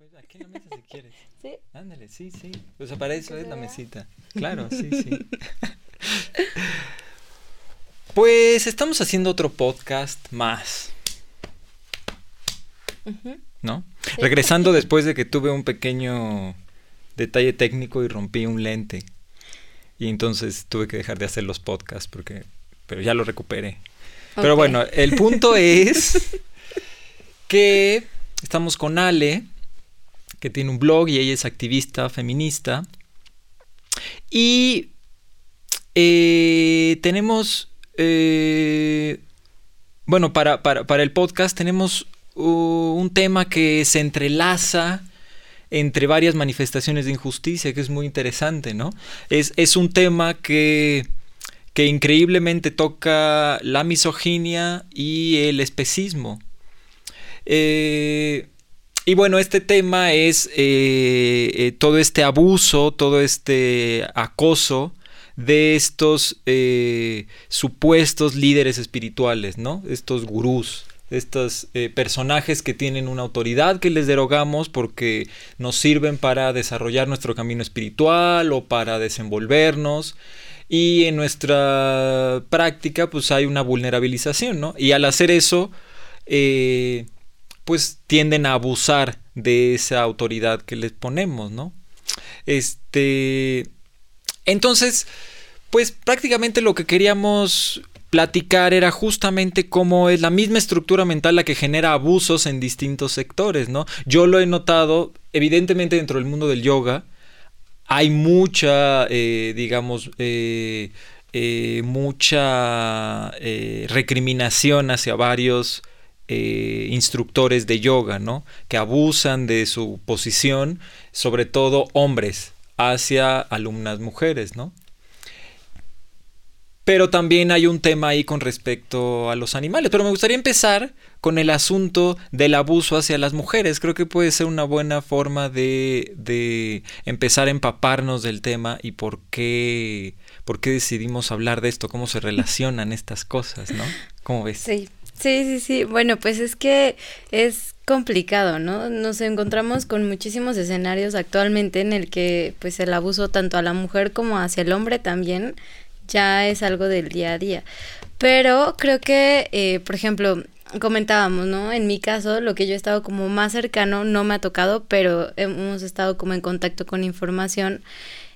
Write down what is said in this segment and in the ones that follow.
pues aquí en la mesa si quieres. ¿Sí? Ándale, sí, sí. O sea, para eso es la mesita. Claro, sí, sí. Pues estamos haciendo otro podcast más. ¿No? Sí. Regresando después de que tuve un pequeño detalle técnico y rompí un lente. Y entonces tuve que dejar de hacer los podcasts porque... Pero ya lo recuperé. Okay. Pero bueno, el punto es que estamos con Ale, que tiene un blog y ella es activista feminista. Y tenemos... bueno, para el podcast tenemos un tema que se entrelaza entre varias manifestaciones de injusticia, que es muy interesante, ¿no? Es un tema que increíblemente toca la misoginia y el especismo. Y bueno, este tema es todo este abuso, todo este acoso de estos supuestos líderes espirituales, ¿no? Estos gurús, estos personajes que tienen una autoridad que les derogamos porque nos sirven para desarrollar nuestro camino espiritual o para desenvolvernos. Y en nuestra práctica pues hay una vulnerabilización, ¿no? Y al hacer eso, pues tienden a abusar de esa autoridad que les ponemos, ¿no? Entonces, pues prácticamente lo que queríamos platicar era justamente cómo es la misma estructura mental la que genera abusos en distintos sectores, ¿no? Yo lo he notado, evidentemente dentro del mundo del yoga hay mucha, mucha recriminación hacia varios instructores de yoga, ¿no? Que abusan de su posición, sobre todo hombres, hacia alumnas mujeres, ¿no? Pero también hay un tema ahí con respecto a los animales. Pero me gustaría empezar con el asunto del abuso hacia las mujeres. Creo que puede ser una buena forma de empezar a empaparnos del tema y por qué decidimos hablar de esto, cómo se relacionan estas cosas, ¿no? ¿Cómo ves? Sí. Bueno, pues es que es complicado, ¿no? Nos encontramos con muchísimos escenarios actualmente en el que pues el abuso tanto a la mujer como hacia el hombre también ya es algo del día a día. Pero creo que, por ejemplo, comentábamos, ¿no? En mi caso, lo que yo he estado como más cercano no me ha tocado, pero hemos estado como en contacto con información.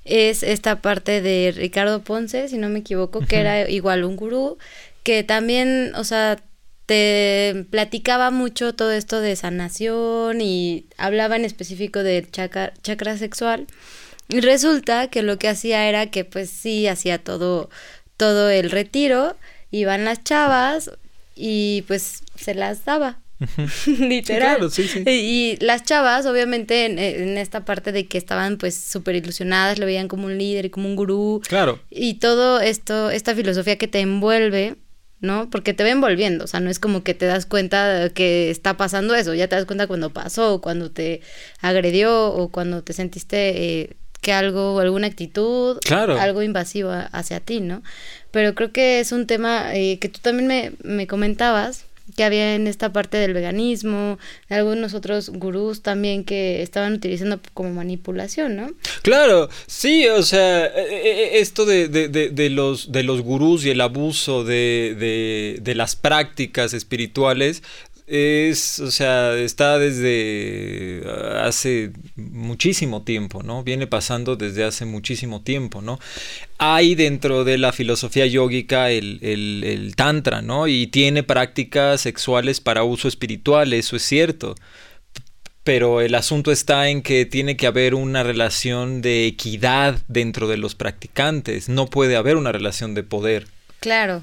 Es esta parte de Ricardo Ponce, si no me equivoco, que era igual un gurú, que también, o sea, te platicaba mucho todo esto de sanación y hablaba en específico del chakra sexual. Y resulta que lo que hacía era que pues sí hacía todo el retiro, iban las chavas y pues se las daba, literal. Claro, sí, sí. Y las chavas obviamente en esta parte de que estaban pues súper ilusionadas, lo veían como un líder y como un gurú. Claro. Y todo esto, esta filosofía que te envuelve, ¿no? Porque te va envolviendo, o sea, no es como que te das cuenta que está pasando eso, ya te das cuenta cuando pasó, cuando te agredió o cuando te sentiste... que alguna actitud, claro, algo invasivo hacia ti, ¿no? Pero creo que es un tema que tú también me comentabas, que había en esta parte del veganismo, de algunos otros gurús también que estaban utilizando como manipulación, ¿no? Claro, sí, o sea, esto de los gurús y el abuso de las prácticas espirituales es, o sea, está desde hace muchísimo tiempo, ¿no? Viene pasando desde hace muchísimo tiempo, ¿no? Hay dentro de la filosofía yógica el tantra, ¿no? Y tiene prácticas sexuales para uso espiritual, eso es cierto. Pero el asunto está en que tiene que haber una relación de equidad dentro de los practicantes. No puede haber una relación de poder. Claro,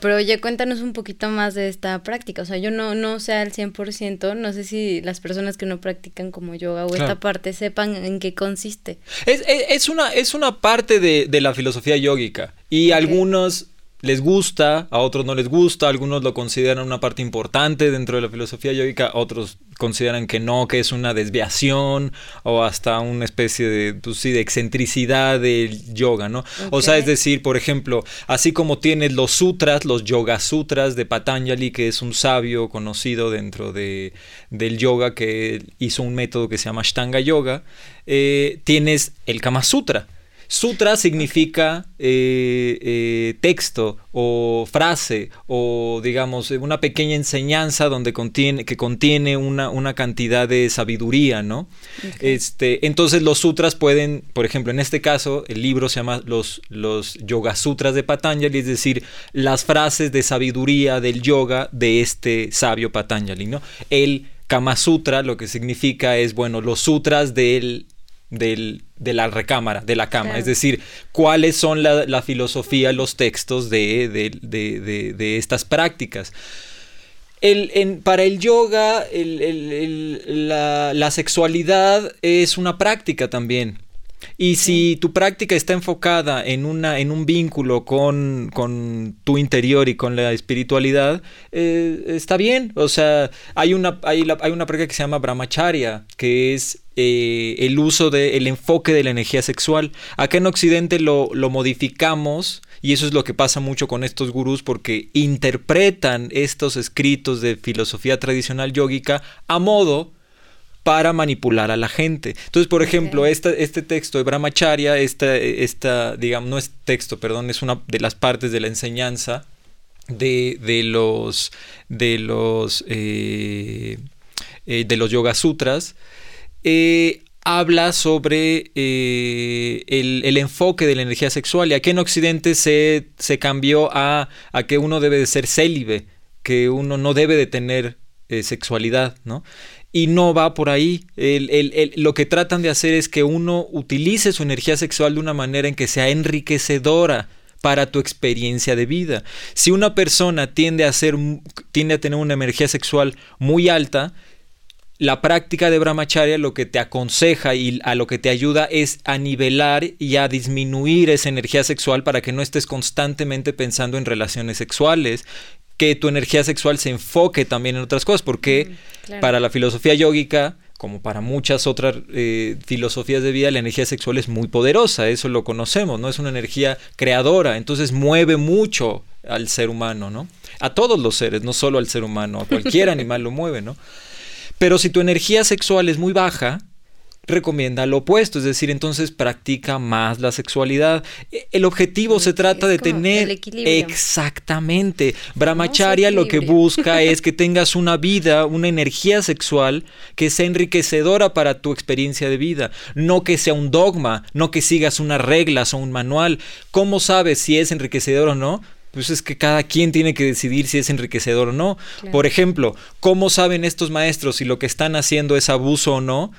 pero oye, cuéntanos un poquito más de esta práctica, o sea, yo no sé al 100%, no sé si las personas que no practican como yoga o esta parte sepan en qué consiste. Es una parte de la filosofía yógica y algunos les gusta, a otros no les gusta, algunos lo consideran una parte importante dentro de la filosofía yogica, otros consideran que no, que es una desviación o hasta una especie de, pues sí, de excentricidad del yoga, ¿no? Okay. O sea, es decir, por ejemplo, así como tienes los sutras, los Yoga Sutras de Patanjali, que es un sabio conocido dentro del yoga, que hizo un método que se llama Ashtanga Yoga, tienes el Kama Sutra. Sutra significa texto o frase o, digamos, una pequeña enseñanza donde contiene una cantidad de sabiduría, ¿no? Okay. Entonces los sutras pueden, por ejemplo, en este caso, el libro se llama los Yoga Sutras de Patanjali, es decir, las frases de sabiduría del yoga de este sabio Patanjali, ¿no? El Kama Sutra lo que significa es, bueno, los sutras de la recámara, de la cama, claro. Es decir, cuáles son la filosofía, los textos de estas prácticas. Para el yoga, la sexualidad es una práctica también. Y si tu práctica está enfocada en un vínculo con tu interior y con la espiritualidad, está bien. O sea, hay una práctica que se llama Brahmacharya, que es el uso del enfoque de la energía sexual. Acá en Occidente lo modificamos, y eso es lo que pasa mucho con estos gurús, porque interpretan estos escritos de filosofía tradicional yógica a modo para manipular a la gente. Entonces, por ejemplo, este texto de Brahmacharya, digamos, no es texto, perdón, es una de las partes de la enseñanza de los Yoga Sutras, habla sobre el enfoque de la energía sexual. Y aquí en Occidente se cambió a que uno debe de ser célibe, que uno no debe de tener sexualidad, ¿no? Y no va por ahí. Lo que tratan de hacer es que uno utilice su energía sexual de una manera en que sea enriquecedora para tu experiencia de vida. Si una persona tiende a tener una energía sexual muy alta, la práctica de Brahmacharya lo que te aconseja y a lo que te ayuda es a nivelar y a disminuir esa energía sexual para que no estés constantemente pensando en relaciones sexuales, que tu energía sexual se enfoque también en otras cosas, porque claro, para la filosofía yógica, como para muchas otras filosofías de vida, la energía sexual es muy poderosa, eso lo conocemos, ¿no? Es una energía creadora, entonces mueve mucho al ser humano, ¿no? A todos los seres, no solo al ser humano, a cualquier animal lo mueve, ¿no? Pero si tu energía sexual es muy baja, recomienda lo opuesto, es decir, entonces practica más la sexualidad. El objetivo se trata de tener el equilibrio. Exactamente. Brahmacharya lo que busca es que tengas una vida, una energía sexual que sea enriquecedora para tu experiencia de vida, no que sea un dogma, no que sigas unas reglas o un manual. ¿Cómo sabes si es enriquecedor o no? Pues es que cada quien tiene que decidir si es enriquecedor o no. Claro. Por ejemplo, ¿cómo saben estos maestros si lo que están haciendo es abuso o no?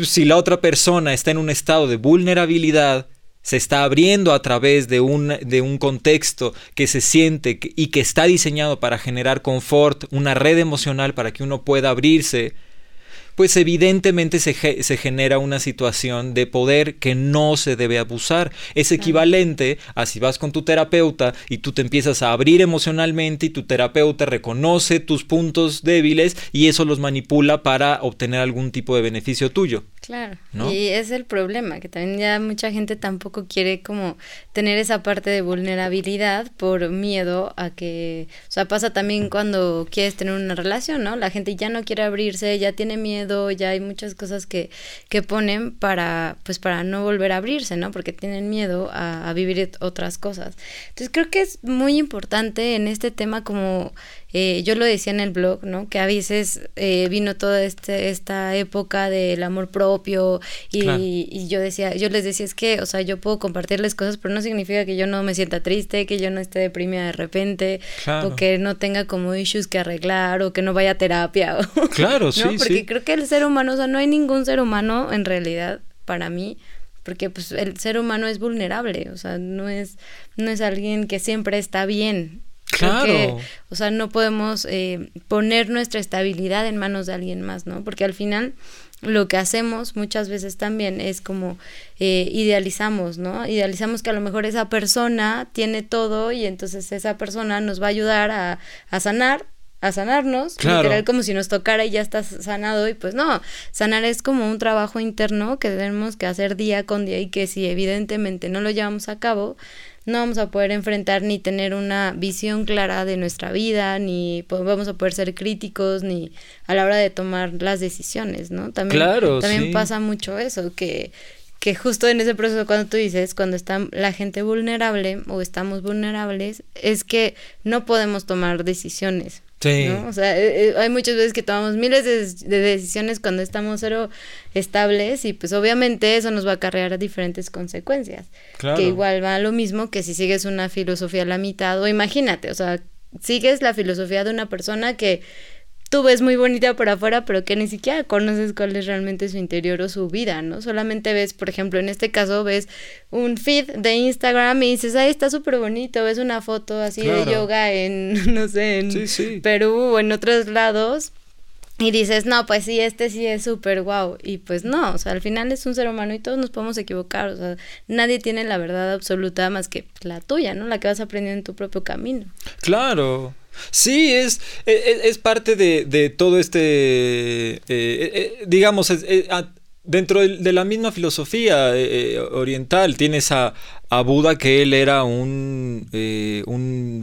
Si la otra persona está en un estado de vulnerabilidad, se está abriendo a través de un contexto que se siente y que está diseñado para generar confort, una red emocional para que uno pueda abrirse, pues evidentemente se genera una situación de poder que no se debe abusar. Es equivalente a si vas con tu terapeuta y tú te empiezas a abrir emocionalmente y tu terapeuta reconoce tus puntos débiles y eso los manipula para obtener algún tipo de beneficio tuyo. Claro, ¿no? Y es el problema, que también ya mucha gente tampoco quiere como tener esa parte de vulnerabilidad por miedo a que, o sea, pasa también cuando quieres tener una relación, ¿no? La gente ya no quiere abrirse, ya tiene miedo, ya hay muchas cosas que ponen para no volver a abrirse, ¿no? Porque tienen miedo a vivir otras cosas. Entonces creo que es muy importante en este tema, como yo lo decía en el blog, ¿no? Que a veces vino toda esta época del amor propio y, claro, y yo les decía es que, o sea, yo puedo compartirles cosas, pero no significa que yo no me sienta triste, que yo no esté deprimida de repente, claro, o que no tenga como issues que arreglar o que no vaya a terapia. O, claro, ¿no? Sí, porque creo que el ser humano, o sea, no hay ningún ser humano en realidad, para mí, porque pues el ser humano es vulnerable, o sea, no es alguien que siempre está bien. Claro. Porque, o sea, no podemos poner nuestra estabilidad en manos de alguien más, ¿no? Porque al final lo que hacemos muchas veces también es como idealizamos, ¿no? Idealizamos que a lo mejor esa persona tiene todo y entonces esa persona nos va a ayudar a sanar, a sanarnos, claro. Literal, como si nos tocara y ya estás sanado, y pues no, sanar es como un trabajo interno que tenemos que hacer día con día y que si evidentemente no lo llevamos a cabo, no vamos a poder enfrentar ni tener una visión clara de nuestra vida, ni vamos a poder ser críticos, ni a la hora de tomar las decisiones, ¿no? También, claro, también sí. Pasa mucho eso, que justo en ese proceso cuando tú dices, cuando está la gente vulnerable o estamos vulnerables, es que no podemos tomar decisiones. Sí. ¿No? O sea, hay muchas veces que tomamos miles de decisiones cuando estamos cero estables y pues obviamente eso nos va a acarrear diferentes consecuencias, claro. Que igual va lo mismo que si sigues una filosofía a la mitad, o imagínate, o sea, sigues la filosofía de una persona que tú ves muy bonita por afuera, pero que ni siquiera conoces cuál es realmente su interior o su vida, ¿no? Solamente ves, por ejemplo, en este caso, ves un feed de Instagram y dices, ay, está súper bonito, ves una foto así claro. De yoga en, no sé, en sí, sí. Perú o en otros lados, y dices, no, pues sí, este sí es súper guau, y pues no, o sea, al final es un ser humano y todos nos podemos equivocar, o sea, nadie tiene la verdad absoluta más que la tuya, ¿no? La que vas aprendiendo en tu propio camino. ¡Claro! Sí, es parte de todo este, digamos, dentro de la misma filosofía oriental tienes a Buda, que él era un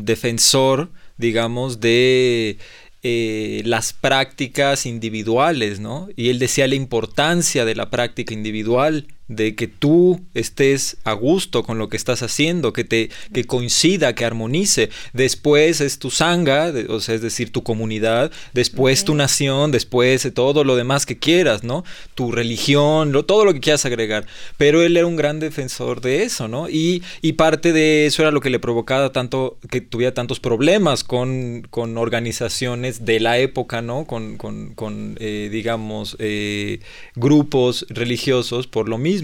defensor, digamos, de las prácticas individuales, ¿no? Y él decía la importancia de la práctica individual, de que tú estés a gusto con lo que estás haciendo, que coincida, que armonice. Después es tu sangha, o sea, es decir, tu comunidad, después okay. Tu nación, después todo lo demás que quieras, ¿no? Tu religión, todo lo que quieras agregar. Pero él era un gran defensor de eso, ¿no? Y parte de eso era lo que le provocaba tanto, que tuviera tantos problemas con organizaciones de la época, ¿no? Con digamos, grupos religiosos, por lo mismo.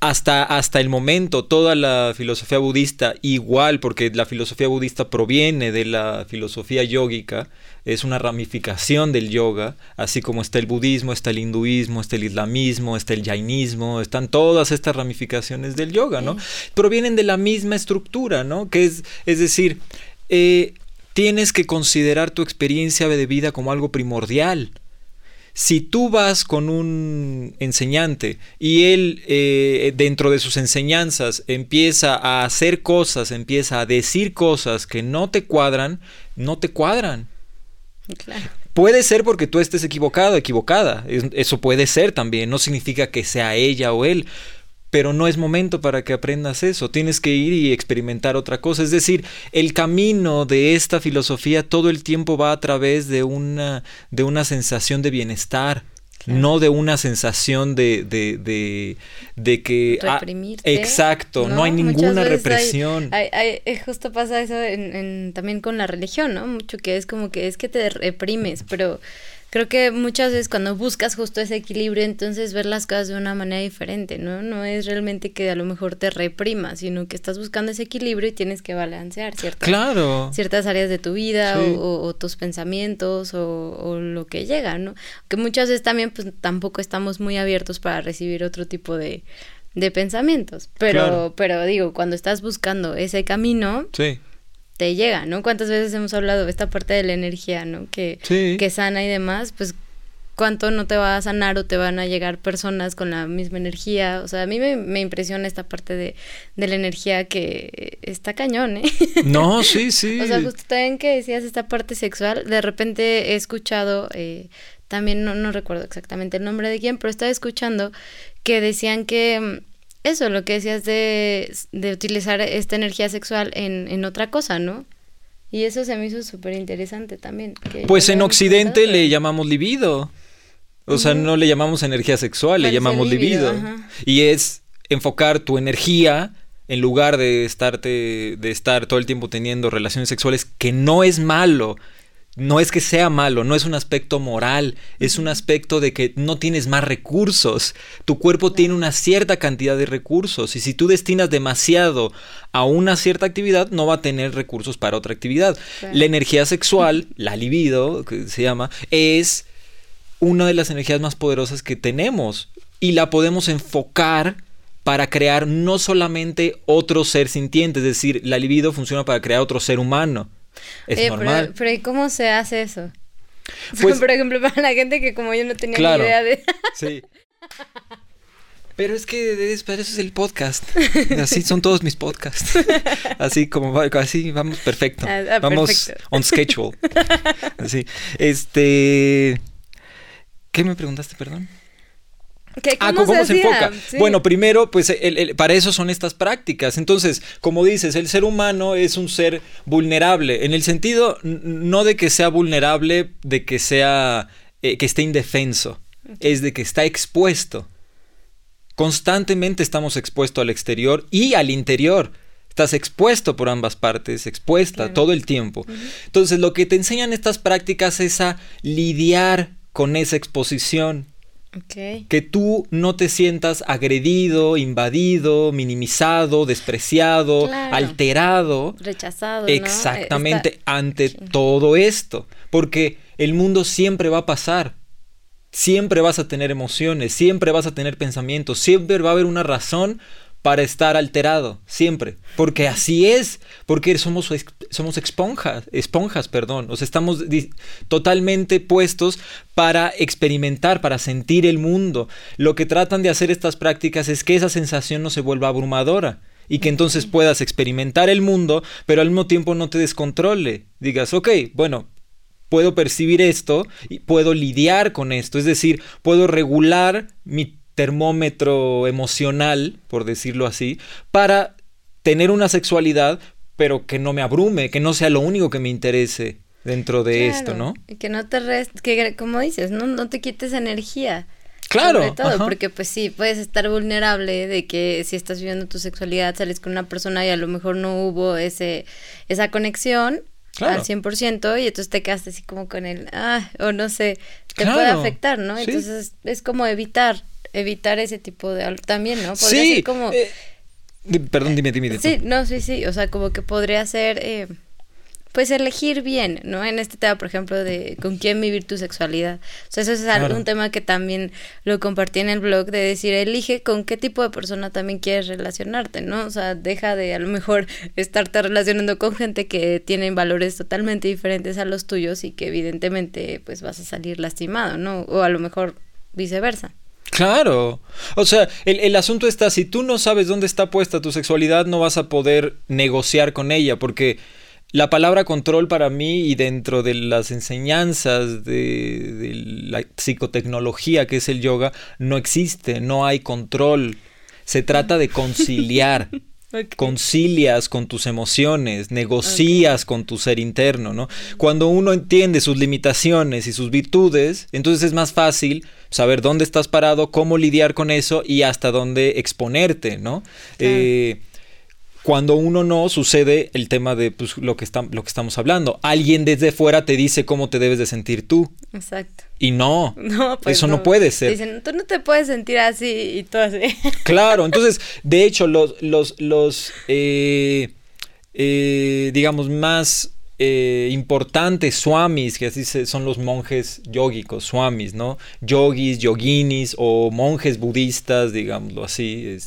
Hasta el momento, toda la filosofía budista, igual, porque la filosofía budista proviene de la filosofía yógica, es una ramificación del yoga, así como está el budismo, está el hinduismo, está el islamismo, está el jainismo, están todas estas ramificaciones del yoga, ¿no? Sí. Provienen de la misma estructura, ¿no? Que es decir, tienes que considerar tu experiencia de vida como algo primordial. Si tú vas con un enseñante y él dentro de sus enseñanzas empieza a hacer cosas, empieza a decir cosas que no te cuadran. Claro. Puede ser porque tú estés equivocado, equivocada. Eso puede ser también. No significa que sea ella o él. Pero no es momento para que aprendas eso. Tienes que ir y experimentar otra cosa. Es decir, el camino de esta filosofía todo el tiempo va a través de una sensación de bienestar. Claro. No de una sensación de que... reprimirte. Exacto, no hay ninguna represión. Justo pasa eso también con la religión, ¿no? Mucho que es como que es que te reprimes, pero... Creo que muchas veces cuando buscas justo ese equilibrio, entonces ver las cosas de una manera diferente, ¿no? No es realmente que a lo mejor te reprimas, sino que estás buscando ese equilibrio y tienes que balancear ciertas áreas de tu vida, sí. o tus pensamientos o lo que llega, ¿no? Que muchas veces también pues tampoco estamos muy abiertos para recibir otro tipo de pensamientos, pero, claro. Pero digo, cuando estás buscando ese camino... Sí. Te llega, ¿no? ¿Cuántas veces hemos hablado de esta parte de la energía, ¿no? Que sana y demás, pues cuánto no te va a sanar o te van a llegar personas con la misma energía. O sea, a mí me impresiona esta parte de la energía que está cañón, ¿eh? No, sí, sí. O sea, justo también que decías esta parte sexual, de repente he escuchado, también no recuerdo exactamente el nombre de quién, pero estaba escuchando que decían que... Eso, lo que decías de utilizar esta energía sexual en otra cosa, ¿no? Y eso se me hizo súper interesante también. Pues en Occidente le llamamos libido. O uh-huh. sea, no le llamamos energía sexual, le llamamos libido. Uh-huh. Y es enfocar tu energía en lugar de estar todo el tiempo teniendo relaciones sexuales, que no es malo. No es que sea malo, no es un aspecto moral, es un aspecto de que no tienes más recursos. Tu cuerpo tiene una cierta cantidad de recursos y si tú destinas demasiado a una cierta actividad, no va a tener recursos para otra actividad. Claro. La energía sexual, la libido, que se llama, es una de las energías más poderosas que tenemos y la podemos enfocar para crear no solamente otro ser sintiente, es decir, la libido funciona para crear otro ser humano. Es normal. Pero ¿y cómo se hace eso? Pues, por ejemplo, para la gente que como yo no tenía ni idea de... Sí. Pero es que para eso es el podcast. Así son todos mis podcasts. Así vamos perfecto. Vamos perfecto. On schedule. Así. ¿Qué me preguntaste, perdón? ¿Cómo se enfoca? Sí. Bueno, primero, pues para eso son estas prácticas. Entonces, como dices, el ser humano es un ser vulnerable. En el sentido, no de que sea vulnerable, de que sea, que esté indefenso. Okay. Es de que está expuesto. Constantemente estamos expuestos al exterior y al interior. Estás expuesto por ambas partes, expuesta todo el tiempo. Uh-huh. Entonces, lo que te enseñan estas prácticas es a lidiar con esa exposición. Okay. Que tú no te sientas agredido, invadido, minimizado, despreciado, alterado. Rechazado, exactamente, ¿no? Ante todo esto. Porque el mundo siempre va a pasar. Siempre vas a tener emociones, siempre vas a tener pensamientos, siempre va a haber una razón para estar alterado, siempre. Porque así es, porque somos esponjas. O sea, estamos totalmente puestos para experimentar, para sentir el mundo. Lo que tratan de hacer estas prácticas es que esa sensación no se vuelva abrumadora y que entonces puedas experimentar el mundo, pero al mismo tiempo no te descontrole. Digas, ok, bueno, puedo percibir esto y puedo lidiar con esto. Es decir, puedo regular mi termómetro emocional, por decirlo así, para tener una sexualidad, pero que no me abrume, que no sea lo único que me interese dentro de esto, ¿no? Que no te restes, que como dices, no te quites energía. Claro. Sobre todo, porque pues sí, puedes estar vulnerable de que si estás viviendo tu sexualidad, sales con una persona y a lo mejor no hubo esa conexión. Claro. Al 100%, y entonces te quedaste así como con el, o no sé, te puede afectar, ¿no? Sí. Entonces es como evitar ese tipo de algo también, ¿no? Podría ser como... perdón, dime. Sí, sí, o sea, como que podría ser, pues elegir bien, ¿no? En este tema, por ejemplo, de con quién vivir tu sexualidad. O sea, eso es algún tema que también lo compartí en el blog, de decir, elige con qué tipo de persona también quieres relacionarte, ¿no? O sea, deja de a lo mejor estarte relacionando con gente que tiene valores totalmente diferentes a los tuyos y que evidentemente pues vas a salir lastimado, ¿no? O a lo mejor viceversa. Claro, o sea, el asunto está, si tú no sabes dónde está puesta tu sexualidad, no vas a poder negociar con ella, porque la palabra control para mí, y dentro de las enseñanzas de la psicotecnología que es el yoga, no existe, no hay control. Se trata de conciliar. Okay. Concilias con tus emociones, negocias con tu ser interno, ¿no? Cuando uno entiende sus limitaciones y sus virtudes, entonces es más fácil saber dónde estás parado, cómo lidiar con eso y hasta dónde exponerte, ¿no? Cuando uno no, sucede el tema de pues, lo que estamos hablando. Alguien desde fuera te dice cómo te debes de sentir tú. Exacto. Y no pues eso no puede ser. Dicen, tú no te puedes sentir así y todo así. Claro, entonces, de hecho, los digamos, más importantes swamis, que así son los monjes yógicos, swamis, ¿no? Yogis, yoginis o monjes budistas, digámoslo así,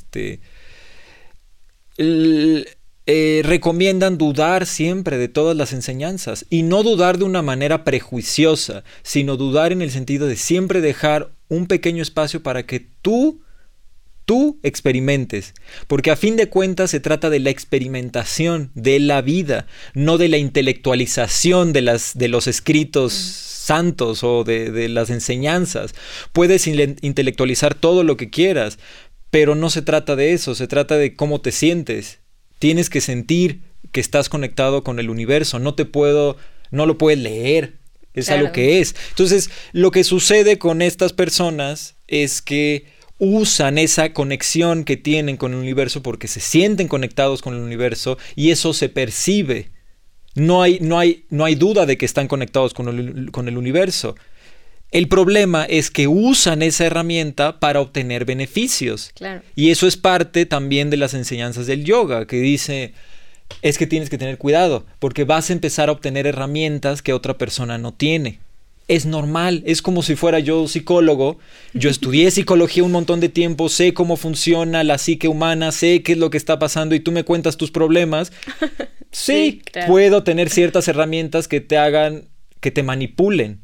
recomiendan dudar siempre de todas las enseñanzas y no dudar de una manera prejuiciosa, sino dudar en el sentido de siempre dejar un pequeño espacio para que tú experimentes, porque a fin de cuentas se trata de la experimentación de la vida, no de la intelectualización de los escritos santos o de las enseñanzas. Puedes intelectualizar todo lo que quieras, pero no se trata de eso, se trata de cómo te sientes. Tienes que sentir que estás conectado con el universo, no lo puedes leer, es algo que es. Entonces, lo que sucede con estas personas es que usan esa conexión que tienen con el universo porque se sienten conectados con el universo y eso se percibe. No hay duda de que están conectados con el universo. El problema es que usan esa herramienta para obtener beneficios. Claro. Y eso es parte también de las enseñanzas del yoga, que dice, es que tienes que tener cuidado, porque vas a empezar a obtener herramientas que otra persona no tiene. es normal. Es como si fuera yo psicólogo. Yo estudié psicología un montón de tiempo, sé cómo funciona la psique humana, sé qué es lo que está pasando y tú me cuentas tus problemas. Sí, sí, claro. Puedo tener ciertas herramientas que te hagan, que te manipulen.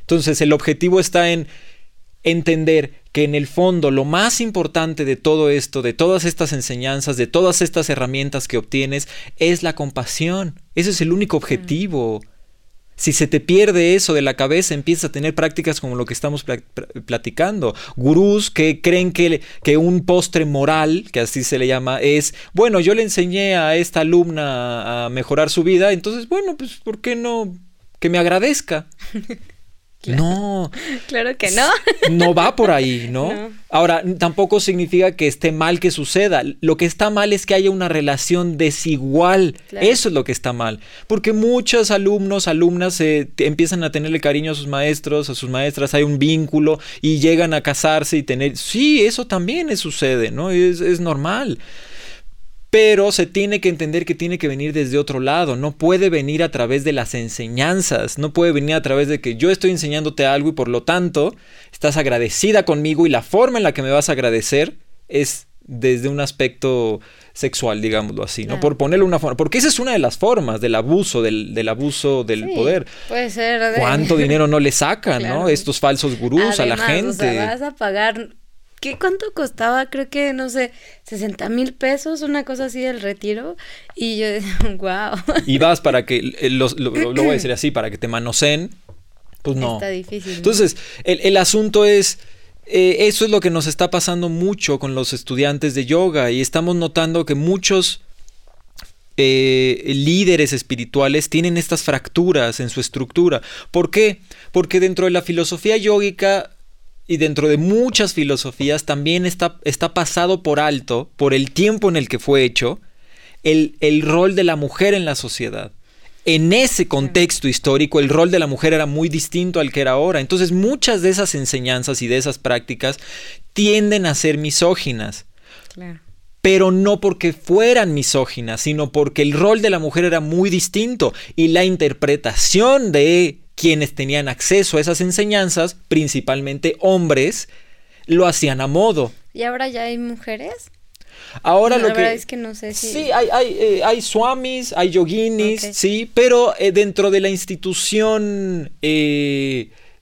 Entonces, el objetivo está en entender que en el fondo lo más importante de todo esto, de todas estas enseñanzas, de todas estas herramientas que obtienes, es la compasión. Ese es el único objetivo. Si se te pierde eso de la cabeza, empiezas a tener prácticas como lo que estamos platicando. Gurús que creen que un postre moral, que así se le llama, es, bueno, yo le enseñé a esta alumna a mejorar su vida, entonces, bueno, pues, ¿por qué no que me agradezca? Claro. No. Claro que no. No va por ahí, ¿no? No. Ahora, tampoco significa que esté mal que suceda. Lo que está mal es que haya una relación desigual. Claro. Eso es lo que está mal. Porque muchos alumnos, alumnas empiezan a tenerle cariño a sus maestros, a sus maestras. Hay un vínculo y llegan a casarse y tener... Sí, eso también sucede, ¿no? Es normal. Pero se tiene que entender que tiene que venir desde otro lado. No puede venir a través de las enseñanzas. No puede venir a través de que yo estoy enseñándote algo y por lo tanto estás agradecida conmigo, y la forma en la que me vas a agradecer es desde un aspecto sexual, digámoslo así, ¿no? Claro. Por ponerle una forma. Porque esa es una de las formas del abuso del sí, poder. Puede ser. ¿Cuánto dinero no le sacan, claro, no? Estos falsos gurús. Además, a la gente. O sea, vas a pagar... ¿Cuánto costaba? Creo que, no sé, 60,000 pesos, una cosa así del retiro. Y yo decía, wow. Y vas para que, lo voy a decir así, para que te manoseen, pues no. Está difícil, ¿no? Entonces, el asunto es, eso es lo que nos está pasando mucho con los estudiantes de yoga. Y estamos notando que muchos líderes espirituales tienen estas fracturas en su estructura. ¿Por qué? Porque dentro de la filosofía yógica... Y dentro de muchas filosofías también está pasado por alto, por el tiempo en el que fue hecho, el rol de la mujer en la sociedad. En ese contexto histórico, el rol de la mujer era muy distinto al que era ahora. Entonces, muchas de esas enseñanzas y de esas prácticas tienden a ser misóginas. Claro. Pero no porque fueran misóginas, sino porque el rol de la mujer era muy distinto y la interpretación de... Quienes tenían acceso a esas enseñanzas, principalmente hombres, lo hacían a modo. ¿Y ahora ya hay mujeres? Ahora no, lo la que... verdad es que no sé si... Sí, hay swamis, hay yoginis, okay. Sí, pero dentro de la institución,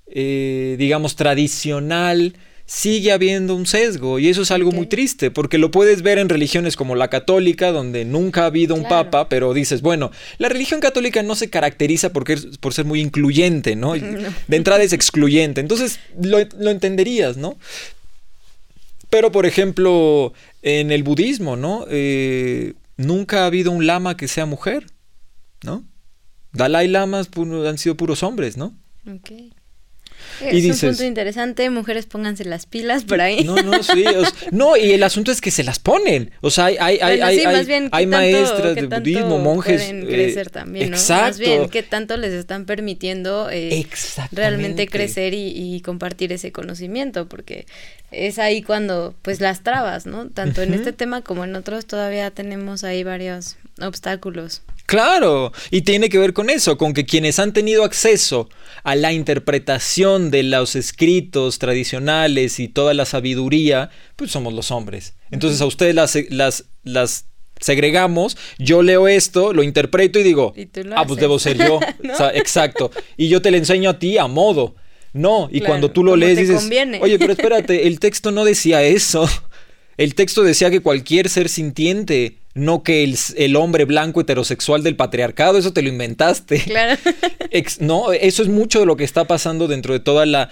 digamos, tradicional, sigue habiendo un sesgo, y eso es algo muy triste, porque lo puedes ver en religiones como la católica, donde nunca ha habido un papa, pero dices, bueno, la religión católica no se caracteriza por ser muy incluyente, ¿no? De entrada es excluyente, entonces lo entenderías, ¿no? Pero, por ejemplo, en el budismo, ¿no? Nunca ha habido un lama que sea mujer, ¿no? Dalai Lamas han sido puros hombres, ¿no? Ok. Y es dices, un punto interesante, mujeres pónganse las pilas por ahí. No, sí, no, y el asunto es que se las ponen. O sea, hay maestras de budismo, monjes. Pueden crecer también, ¿no? Exacto. Más bien, ¿qué tanto les están permitiendo realmente crecer y compartir ese conocimiento? Porque es ahí cuando, pues, las trabas, ¿no? Tanto en este tema como en otros todavía tenemos ahí varios obstáculos. Claro, y tiene que ver con eso, con que quienes han tenido acceso a la interpretación de los escritos tradicionales y toda la sabiduría, pues somos los hombres. Entonces a ustedes las segregamos, yo leo esto, lo interpreto y digo, ¿y tú lo haces? Pues debo ser yo, ¿no? O sea, exacto, y yo te lo enseño a ti a modo, no, y claro, cuando tú lo lees dices, conviene. Oye, pero espérate, el texto no decía eso. El texto decía que cualquier ser sintiente, no que el hombre blanco heterosexual del patriarcado, eso te lo inventaste. Claro. No, eso es mucho de lo que está pasando dentro de toda la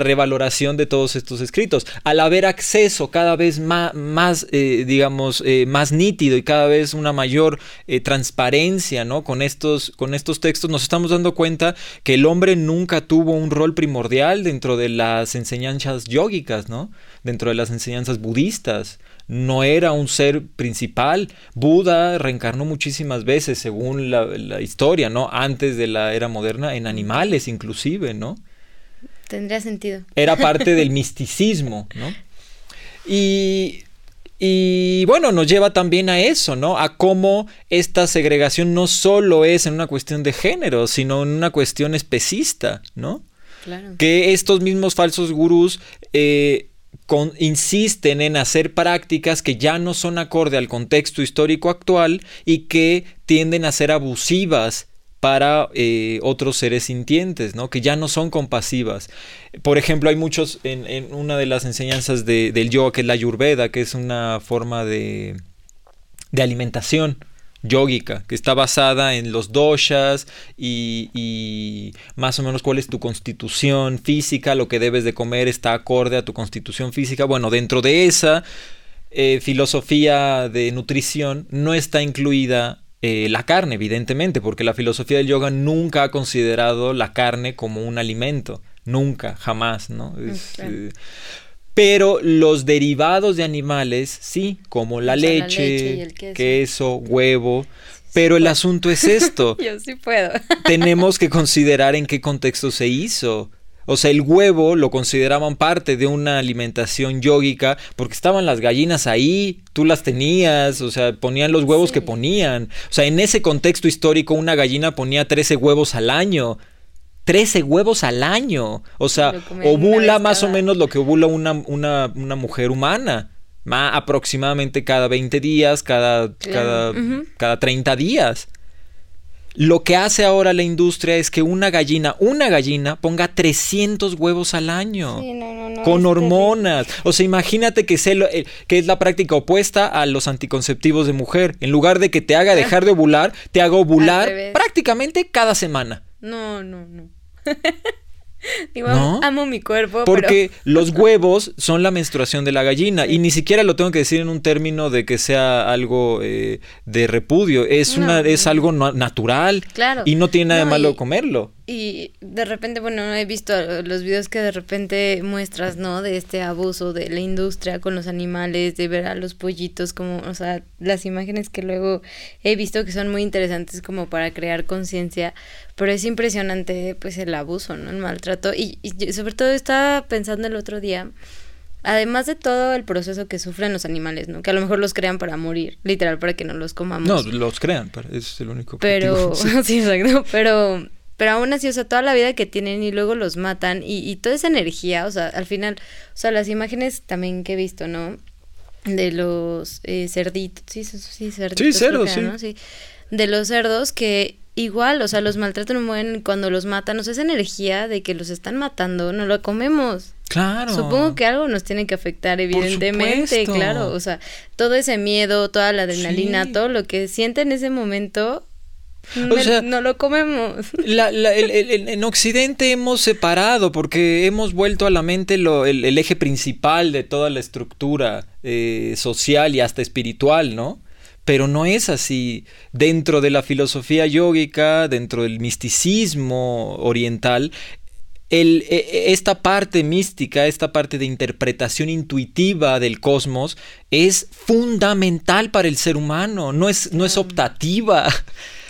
revaloración de todos estos escritos. Al haber acceso cada vez más nítido y cada vez una mayor transparencia, ¿no? Con estos textos nos estamos dando cuenta que el hombre nunca tuvo un rol primordial dentro de las enseñanzas yógicas, ¿no? Dentro de las enseñanzas budistas. No era un ser principal. Buda reencarnó muchísimas veces, según la historia, ¿no? Antes de la era moderna, en animales inclusive, ¿no? Tendría sentido. Era parte del misticismo, ¿no? Y bueno, nos lleva también a eso, ¿no? A cómo esta segregación no solo es en una cuestión de género, sino en una cuestión especista, ¿no? Claro. Que estos mismos falsos gurús insisten en hacer prácticas que ya no son acorde al contexto histórico actual y que tienden a ser abusivas para otros seres sintientes, ¿no? Que ya no son compasivas. Por ejemplo, hay muchos en una de las enseñanzas del yoga, que es la Ayurveda, que es una forma de alimentación yógica, que está basada en los doshas y más o menos cuál es tu constitución física, lo que debes de comer está acorde a tu constitución física. Bueno, dentro de esa filosofía de nutrición no está incluida la carne, evidentemente, porque la filosofía del yoga nunca ha considerado la carne como un alimento, nunca, jamás, ¿no? Pero los derivados de animales, sí, como la leche, queso, huevo. Pero el asunto es esto. Yo sí puedo. Tenemos que considerar en qué contexto se hizo. O sea, el huevo lo consideraban parte de una alimentación yógica porque estaban las gallinas ahí, tú las tenías, o sea, ponían los huevos que ponían. O sea, en ese contexto histórico una gallina ponía 13 huevos al año. 13 huevos al año, o sea, ovula más o menos lo que ovula una mujer humana, aproximadamente cada 20 días, cada 30 días. Lo que hace ahora la industria es que una gallina ponga 300 huevos al año, sí, no, con hormonas. O sea, imagínate que es la práctica opuesta a los anticonceptivos de mujer. En lugar de que te haga dejar de ovular, te haga ovular prácticamente cada semana. No. Digo, ¿no? Amo mi cuerpo. Porque los huevos son la menstruación de la gallina. Sí. Y ni siquiera lo tengo que decir en un término de que sea algo de repudio. Es algo natural. Claro. Y no tiene nada de malo comerlo. Y de repente, bueno, he visto los videos que de repente muestras, ¿no? De este abuso de la industria con los animales, de ver a los pollitos como, o sea, las imágenes que luego he visto que son muy interesantes como para crear conciencia, pero es impresionante, pues, el abuso, ¿no? El maltrato y sobre todo estaba pensando el otro día, además de todo el proceso que sufren los animales, ¿no? Que a lo mejor los crean para morir, literal, para que no los comamos. No, los crean, ese es el único objetivo. Pero, sí, exacto, pero aún así, o sea, toda la vida que tienen y luego los matan y toda esa energía, o sea, al final, o sea, las imágenes también que he visto, ¿no? De los cerditos, sí, cerditos. Sí, cerdos, sí. ¿No? Sí. De los cerdos que igual, o sea, los maltratan o mueren cuando los matan, o sea, esa energía de que los están matando, no la comemos. Claro. Supongo que algo nos tiene que afectar, evidentemente, claro, o sea, todo ese miedo, toda la adrenalina, sí. Todo lo que siente en ese momento... no lo comemos. En Occidente hemos separado porque hemos vuelto a la mente el eje principal de toda la estructura social y hasta espiritual, ¿no? Pero no es así. Dentro de la filosofía yógica, dentro del misticismo oriental, esta parte mística, esta parte de interpretación intuitiva del cosmos es fundamental para el ser humano, no es optativa.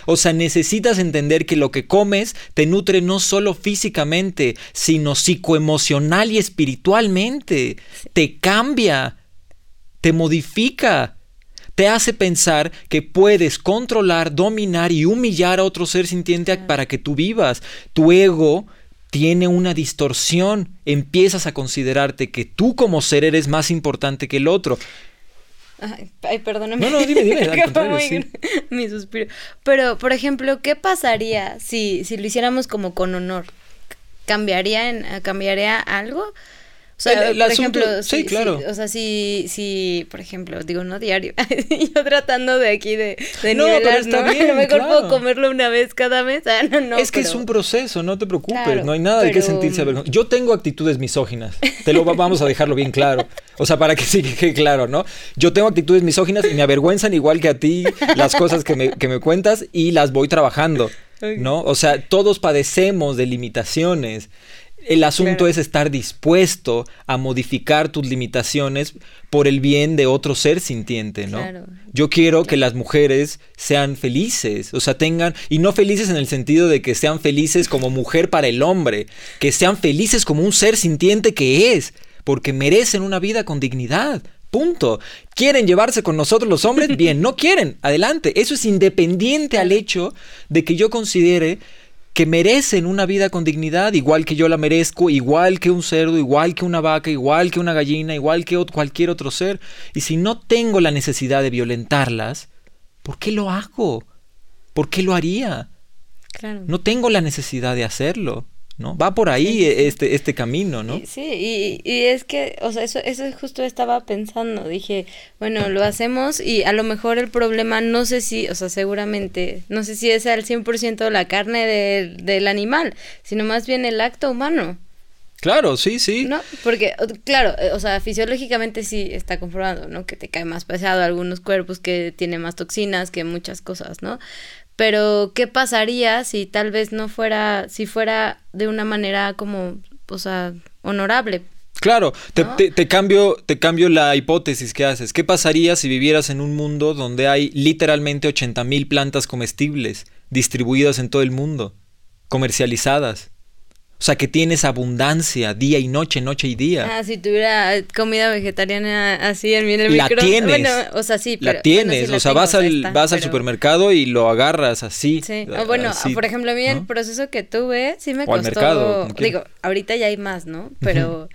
O sea, necesitas entender que lo que comes te nutre no solo físicamente, sino psicoemocional y espiritualmente. Te cambia, te modifica, te hace pensar que puedes controlar, dominar y humillar a otro ser sintiente para que tú vivas. Tu ego tiene una distorsión. Empiezas a considerarte que tú como ser eres más importante que el otro. Ay, perdóname. No, dime. Mi suspiro. Pero, por ejemplo, ¿qué pasaría si lo hiciéramos como con honor? ¿Cambiaría algo? O sea, por ejemplo, sí, claro. O sea, si, por ejemplo, digo, no diario, yo tratando de aquí de nivelar, ¿no? Bien, a lo mejor puedo comerlo una vez cada mes. Que es un proceso, no te preocupes, claro, no hay nada de qué sentirse avergonzado. Yo tengo actitudes misóginas, vamos a dejarlo bien claro, o sea, para que sí quede claro, ¿no? Yo tengo actitudes misóginas y me avergüenzan igual que a ti las cosas que me cuentas y las voy trabajando, ¿no? O sea, todos padecemos de limitaciones. El asunto es estar dispuesto a modificar tus limitaciones por el bien de otro ser sintiente, ¿no? Claro. Yo quiero que las mujeres sean felices, o sea, y no felices en el sentido de que sean felices como mujer para el hombre, que sean felices como un ser sintiente que es, porque merecen una vida con dignidad. Punto. ¿Quieren llevarse con nosotros los hombres? Bien, no quieren, adelante. Eso es independiente al hecho de que yo considere que merecen una vida con dignidad, igual que yo la merezco, igual que un cerdo, igual que una vaca, igual que una gallina, igual que cualquier otro ser. Y si no tengo la necesidad de violentarlas, ¿por qué lo hago? ¿Por qué lo haría? Claro. No tengo la necesidad de hacerlo, ¿no? Va por ahí este camino, ¿no? Sí, y es que, o sea, eso justo estaba pensando. Dije, bueno, lo hacemos y a lo mejor el problema, no sé si, o sea, seguramente, no sé si es al 100% la carne del animal, sino más bien el acto humano. Claro, sí. No, porque, claro, o sea, fisiológicamente sí está comprobado, ¿no? Que te cae más pesado algunos cuerpos, que tiene más toxinas, que muchas cosas, ¿no? Pero, ¿qué pasaría si tal vez no fuera, si fuera de una manera como, o sea, honorable? Claro, ¿no? te cambio la hipótesis que haces. ¿Qué pasaría si vivieras en un mundo donde hay literalmente 80,000 plantas comestibles distribuidas en todo el mundo, comercializadas? O sea, que tienes abundancia día y noche, noche y día. Ah, si tuviera comida vegetariana así en el micro. La tienes. Bueno, o sea, sí, pero... La tienes, bueno, sí, vas al supermercado y lo agarras así. Sí, bueno, así, por ejemplo, a mí, ¿no?, el proceso que tuve sí me costó... al mercado. Digo, ahorita ya hay más, ¿no? Pero...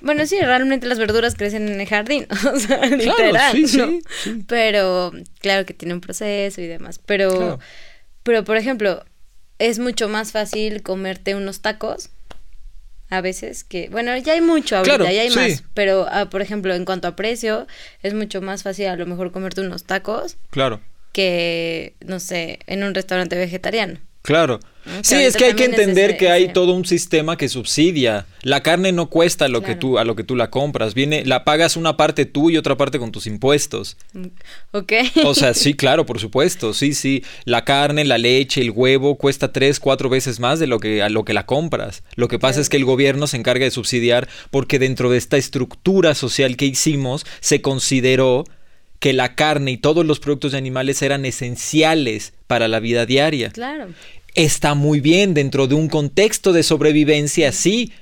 Bueno, sí, realmente las verduras crecen en el jardín, o sea, claro, literal, sí, ¿no? Sí. Pero, claro que tiene un proceso y demás, pero... Claro. Pero, por ejemplo... Es mucho más fácil comerte unos tacos a veces que... Bueno, ya hay mucho ahorita, claro, ya hay más. Pero, por ejemplo, en cuanto a precio, es mucho más fácil a lo mejor comerte unos tacos... Claro. Que, no sé, en un restaurante vegetariano. Claro. ¿No? Sí, es que hay que entender que hay todo un sistema que subsidia. La carne no cuesta lo que tú, a lo que tú la compras. Viene, la pagas una parte tú y otra parte con tus impuestos. Ok. O sea, sí, claro, por supuesto. Sí. La carne, la leche, el huevo cuesta 3-4 veces más de lo que a lo que la compras. Lo que pasa es que el gobierno se encarga de subsidiar porque dentro de esta estructura social que hicimos se consideró que la carne y todos los productos de animales eran esenciales para la vida diaria. Claro. Está muy bien dentro de un contexto de sobrevivencia, sí,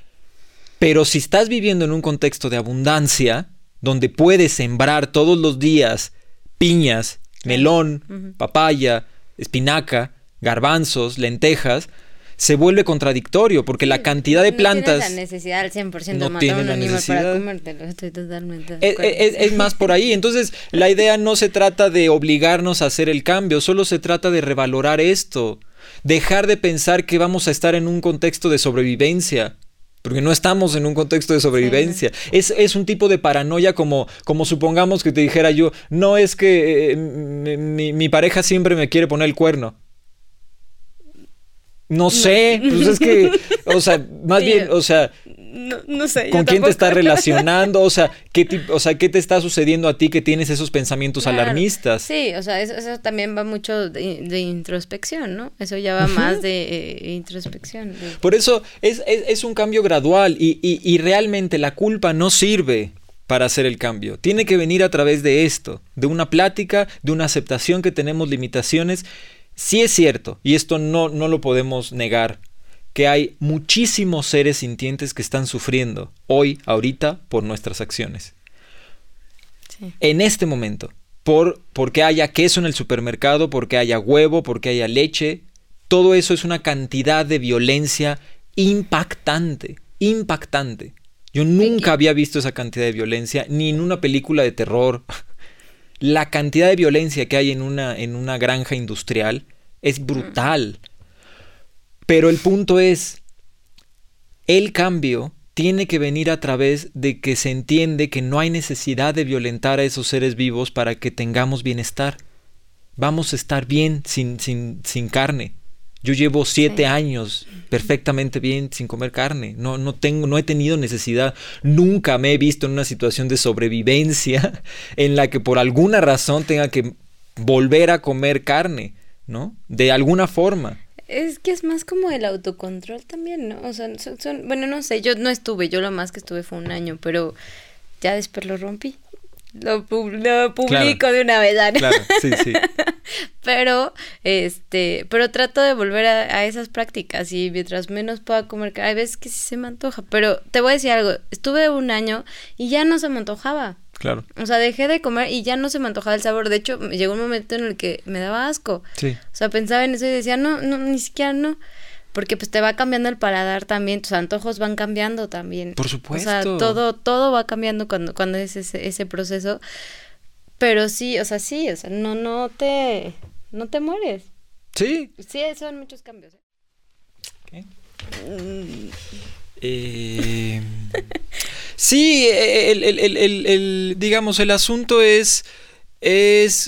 pero si estás viviendo en un contexto de abundancia, donde puedes sembrar todos los días piñas, melón, papaya, espinaca, garbanzos, lentejas... se vuelve contradictorio porque la cantidad de plantas... No tiene la necesidad al 100% de matar a un animal para comértelo, estoy totalmente... Es más por ahí, entonces la idea no se trata de obligarnos a hacer el cambio, solo se trata de revalorar esto, dejar de pensar que vamos a estar en un contexto de sobrevivencia, porque no estamos en un contexto de sobrevivencia. Sí. Es un tipo de paranoia como supongamos que te dijera yo, no es que mi pareja siempre me quiere poner el cuerno. No sé, pues es que, o sea, más bien, o sea, no sé, ¿con quién te estás relacionando? O sea, ¿qué te está sucediendo a ti que tienes esos pensamientos alarmistas? Sí, o sea, eso también va mucho de introspección, ¿no? Eso ya va más de introspección. Por eso es un cambio gradual y realmente la culpa no sirve para hacer el cambio. Tiene que venir a través de esto, de una plática, de una aceptación que tenemos limitaciones. Sí es cierto, y esto no lo podemos negar, que hay muchísimos seres sintientes que están sufriendo hoy, ahorita, por nuestras acciones. Sí. En este momento, porque haya queso en el supermercado, porque haya huevo, porque haya leche, todo eso es una cantidad de violencia impactante. Yo nunca había visto esa cantidad de violencia, ni en una película de terror. La cantidad de violencia que hay en una granja industrial es brutal. Pero el punto es, el cambio tiene que venir a través de que se entiende que no hay necesidad de violentar a esos seres vivos para que tengamos bienestar. Vamos a estar bien sin carne. Yo llevo 7 años perfectamente bien sin comer carne. No he tenido necesidad. Nunca me he visto en una situación de sobrevivencia en la que por alguna razón tenga que volver a comer carne, ¿no? De alguna forma. Es que es más como el autocontrol también, ¿no? O sea, bueno, no sé, yo no estuve. Yo lo más que estuve fue un año, pero ya después lo rompí. Lo publico de una vez, ¿no? Claro, sí. Pero trato de volver a esas prácticas y mientras menos pueda comer, hay veces que sí se me antoja, pero te voy a decir algo, estuve un año y ya no se me antojaba. Claro. O sea, dejé de comer y ya no se me antojaba el sabor, de hecho, llegó un momento en el que me daba asco. Sí. O sea, pensaba en eso y decía, no, ni siquiera no. porque pues te va cambiando el paladar también, tus antojos van cambiando también. Por supuesto. O sea, todo va cambiando cuando es ese proceso. Pero sí, o sea, no te mueres. Sí. Sí, son muchos cambios. ¿Qué? Sí, el digamos, el asunto es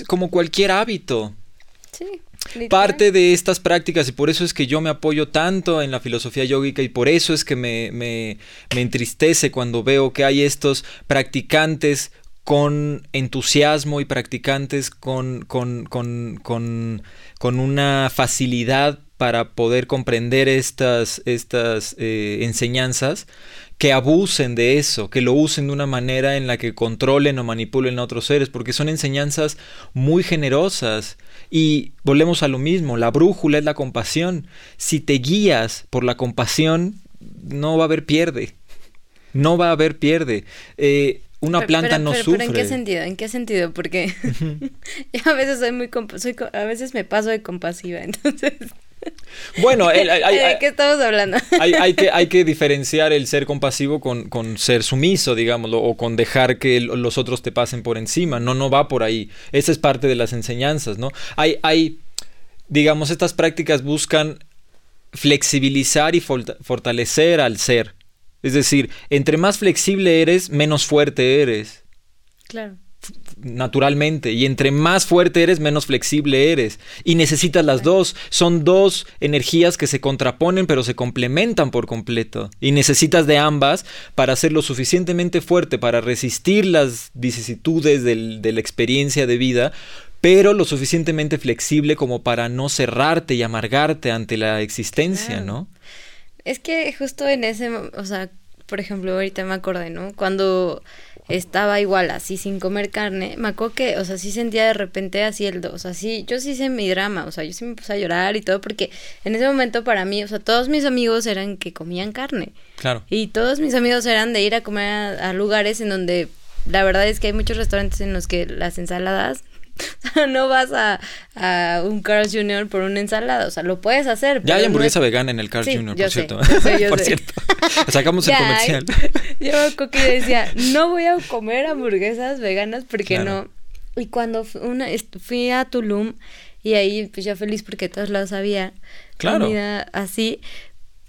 como cualquier hábito. Sí. Parte de estas prácticas, y por eso es que yo me apoyo tanto en la filosofía yógica, y por eso es que me entristece cuando veo que hay estos practicantes con entusiasmo y practicantes con una facilidad para poder comprender estas enseñanzas, que abusen de eso, que lo usen de una manera en la que controlen o manipulen a otros seres, porque son enseñanzas muy generosas. Y volvemos a lo mismo, la brújula es la compasión. Si te guías por la compasión, no va a haber pierde. No va a haber pierde. Una planta no sufre. ¿Pero en qué sentido? Porque yo a veces soy me paso de compasiva, entonces... Bueno, ¿de qué estamos hablando? Hay que diferenciar el ser compasivo con ser sumiso, digamos, o con dejar que los otros te pasen por encima. No va por ahí. Esa es parte de las enseñanzas, ¿no? Digamos, estas prácticas buscan flexibilizar y fortalecer al ser. Es decir, entre más flexible eres, menos fuerte eres. Claro. Naturalmente, y entre más fuerte eres, menos flexible eres, y necesitas las dos, son dos energías que se contraponen pero se complementan por completo, y necesitas de ambas para ser lo suficientemente fuerte para resistir las vicisitudes de la experiencia de vida, pero lo suficientemente flexible como para no cerrarte y amargarte ante la existencia, claro. ¿No? Es que justo en ese, o sea, por ejemplo, ahorita me acordé, ¿no? Cuando estaba igual así sin comer carne, me acuerdo que, o sea, sí sentía de repente así o sea, sí, yo sí hice mi drama, o sea, yo sí me puse a llorar y todo, porque en ese momento para mí, o sea, todos mis amigos eran que comían carne. Claro. Y todos mis amigos eran de ir a comer a lugares en donde, la verdad es que hay muchos restaurantes en los que las ensaladas, o sea, no vas a un Carl's Jr. por una ensalada, o sea, lo puedes hacer. Ya hay hamburguesa vegana en el Carl's Jr., por cierto. Por cierto, sacamos el comercial. Yo me acuerdo que decía, no voy a comer hamburguesas veganas porque no. Y cuando fui a Tulum, y ahí pues ya feliz porque de todos lados había comida así,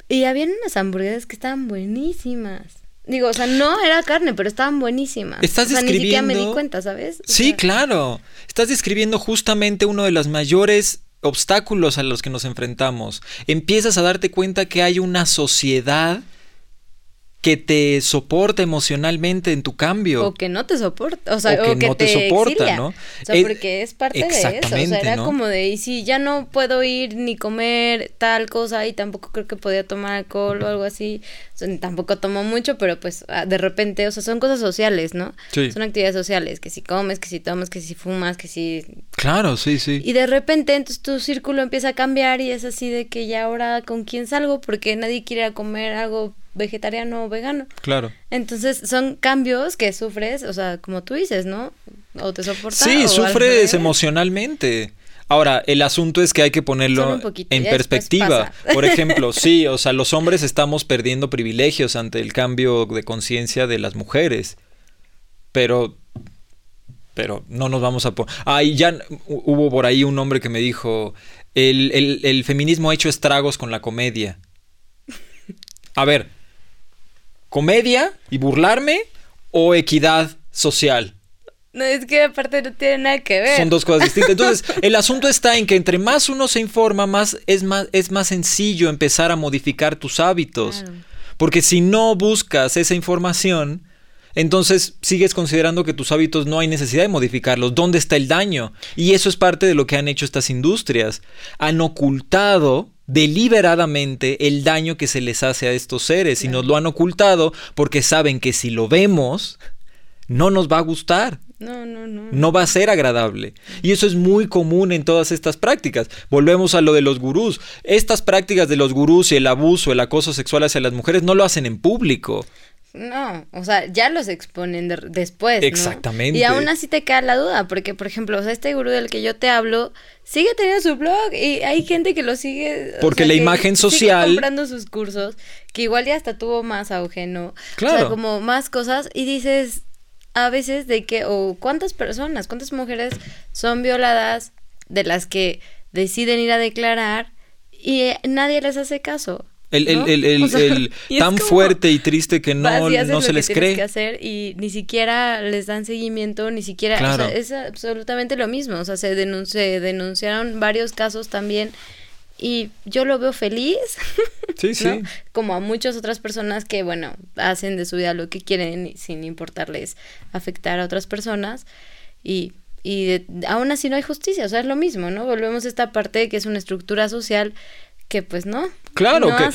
y había unas hamburguesas que estaban buenísimas. Digo, o sea, no era carne, pero estaban buenísimas. Estás describiendo... ni siquiera me di cuenta, ¿sabes? Claro. Estás describiendo justamente uno de los mayores obstáculos a los que nos enfrentamos. Empiezas a darte cuenta que hay una sociedad que te soporta emocionalmente en tu cambio. O que no te soporta. O sea, o que no te soporta, exilia, ¿no? O sea, porque es parte de eso. O sea, era como de, y si ya no puedo ir ni comer tal cosa, y tampoco creo que podía tomar alcohol o algo así. O sea, tampoco tomo mucho, pero pues de repente, o sea, son cosas sociales, ¿no? Sí. Son actividades sociales, que si comes, que si tomas, que si fumas, que si... Claro, sí. Y de repente, entonces, tu círculo empieza a cambiar y es así de que ya ahora ¿con quién salgo? Porque nadie quiere ir a comer algo vegetariano o vegano. Claro. Entonces son cambios que sufres, o sea, como tú dices, ¿no? O te soportas. Sí, sufres emocionalmente. Ahora, el asunto es que hay que ponerlo en perspectiva. Por ejemplo, sí, o sea, los hombres estamos perdiendo privilegios ante el cambio de conciencia de las mujeres. Pero no nos vamos a poner... ya hubo por ahí un hombre que me dijo, el feminismo ha hecho estragos con la comedia. A ver, ¿comedia y burlarme o equidad social? No, es que aparte no tiene nada que ver. Son dos cosas distintas. Entonces, el asunto está en que entre más uno se informa, es más sencillo empezar a modificar tus hábitos. Claro. Porque si no buscas esa información, entonces sigues considerando que tus hábitos no hay necesidad de modificarlos. ¿Dónde está el daño? Y eso es parte de lo que han hecho estas industrias. Han ocultado deliberadamente el daño que se les hace a estos seres, y nos lo han ocultado porque saben que si lo vemos no nos va a gustar, no va a ser agradable, y eso es muy común en todas estas prácticas. Volvemos a lo de los gurús. Estas prácticas de los gurús y el abuso, el acoso sexual hacia las mujeres no lo hacen en público. No, o sea, ya los exponen después, ¿no? Exactamente. Y aún así te queda la duda, porque, por ejemplo, o sea, este gurú del que yo te hablo sigue teniendo su blog y hay gente que lo sigue... Porque, o sea, la imagen social... Sigue comprando sus cursos, que igual ya hasta tuvo más auge, ¿no? Claro. O sea, como más cosas, y dices a veces de que... O cuántas personas, cuántas mujeres son violadas de las que deciden ir a declarar y nadie les hace caso. Tan fuerte y triste que no se les cree. Tienes que hacer y ni siquiera les dan seguimiento, ni siquiera, claro. O sea, es absolutamente lo mismo, o sea, se denunciaron varios casos también y yo lo veo feliz. Sí, sí. ¿No? Como a muchas otras personas que, bueno, hacen de su vida lo que quieren sin importarles afectar a otras personas y aún así no hay justicia, o sea, es lo mismo, ¿no? Volvemos a esta parte de que es una estructura social que pues no. Claro, no que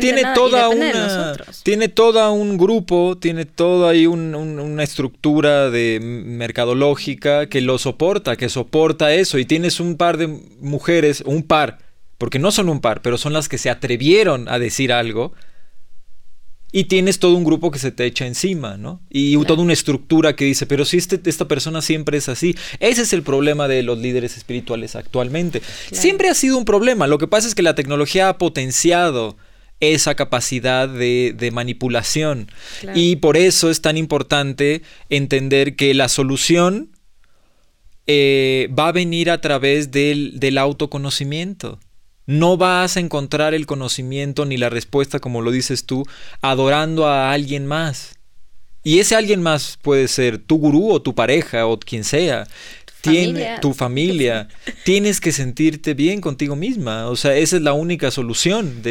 tiene toda una, tiene todo un grupo, tiene todo ahí una estructura de mercadológica que lo soporta, que soporta eso, y tienes un par de mujeres, un par, porque no son un par, pero son las que se atrevieron a decir algo, y tienes todo un grupo que se te echa encima, ¿no? Y claro. Toda una estructura que dice, pero si esta persona siempre es así. Ese es el problema de los líderes espirituales actualmente. Claro. Siempre ha sido un problema. Lo que pasa es que la tecnología ha potenciado esa capacidad de manipulación. Claro. Y por eso es tan importante entender que la solución va a venir a través del autoconocimiento. No vas a encontrar el conocimiento ni la respuesta, como lo dices tú, adorando a alguien más. Y ese alguien más puede ser tu gurú o tu pareja o quien sea. Tu familia. Tienes que sentirte bien contigo misma. O sea, esa es la única solución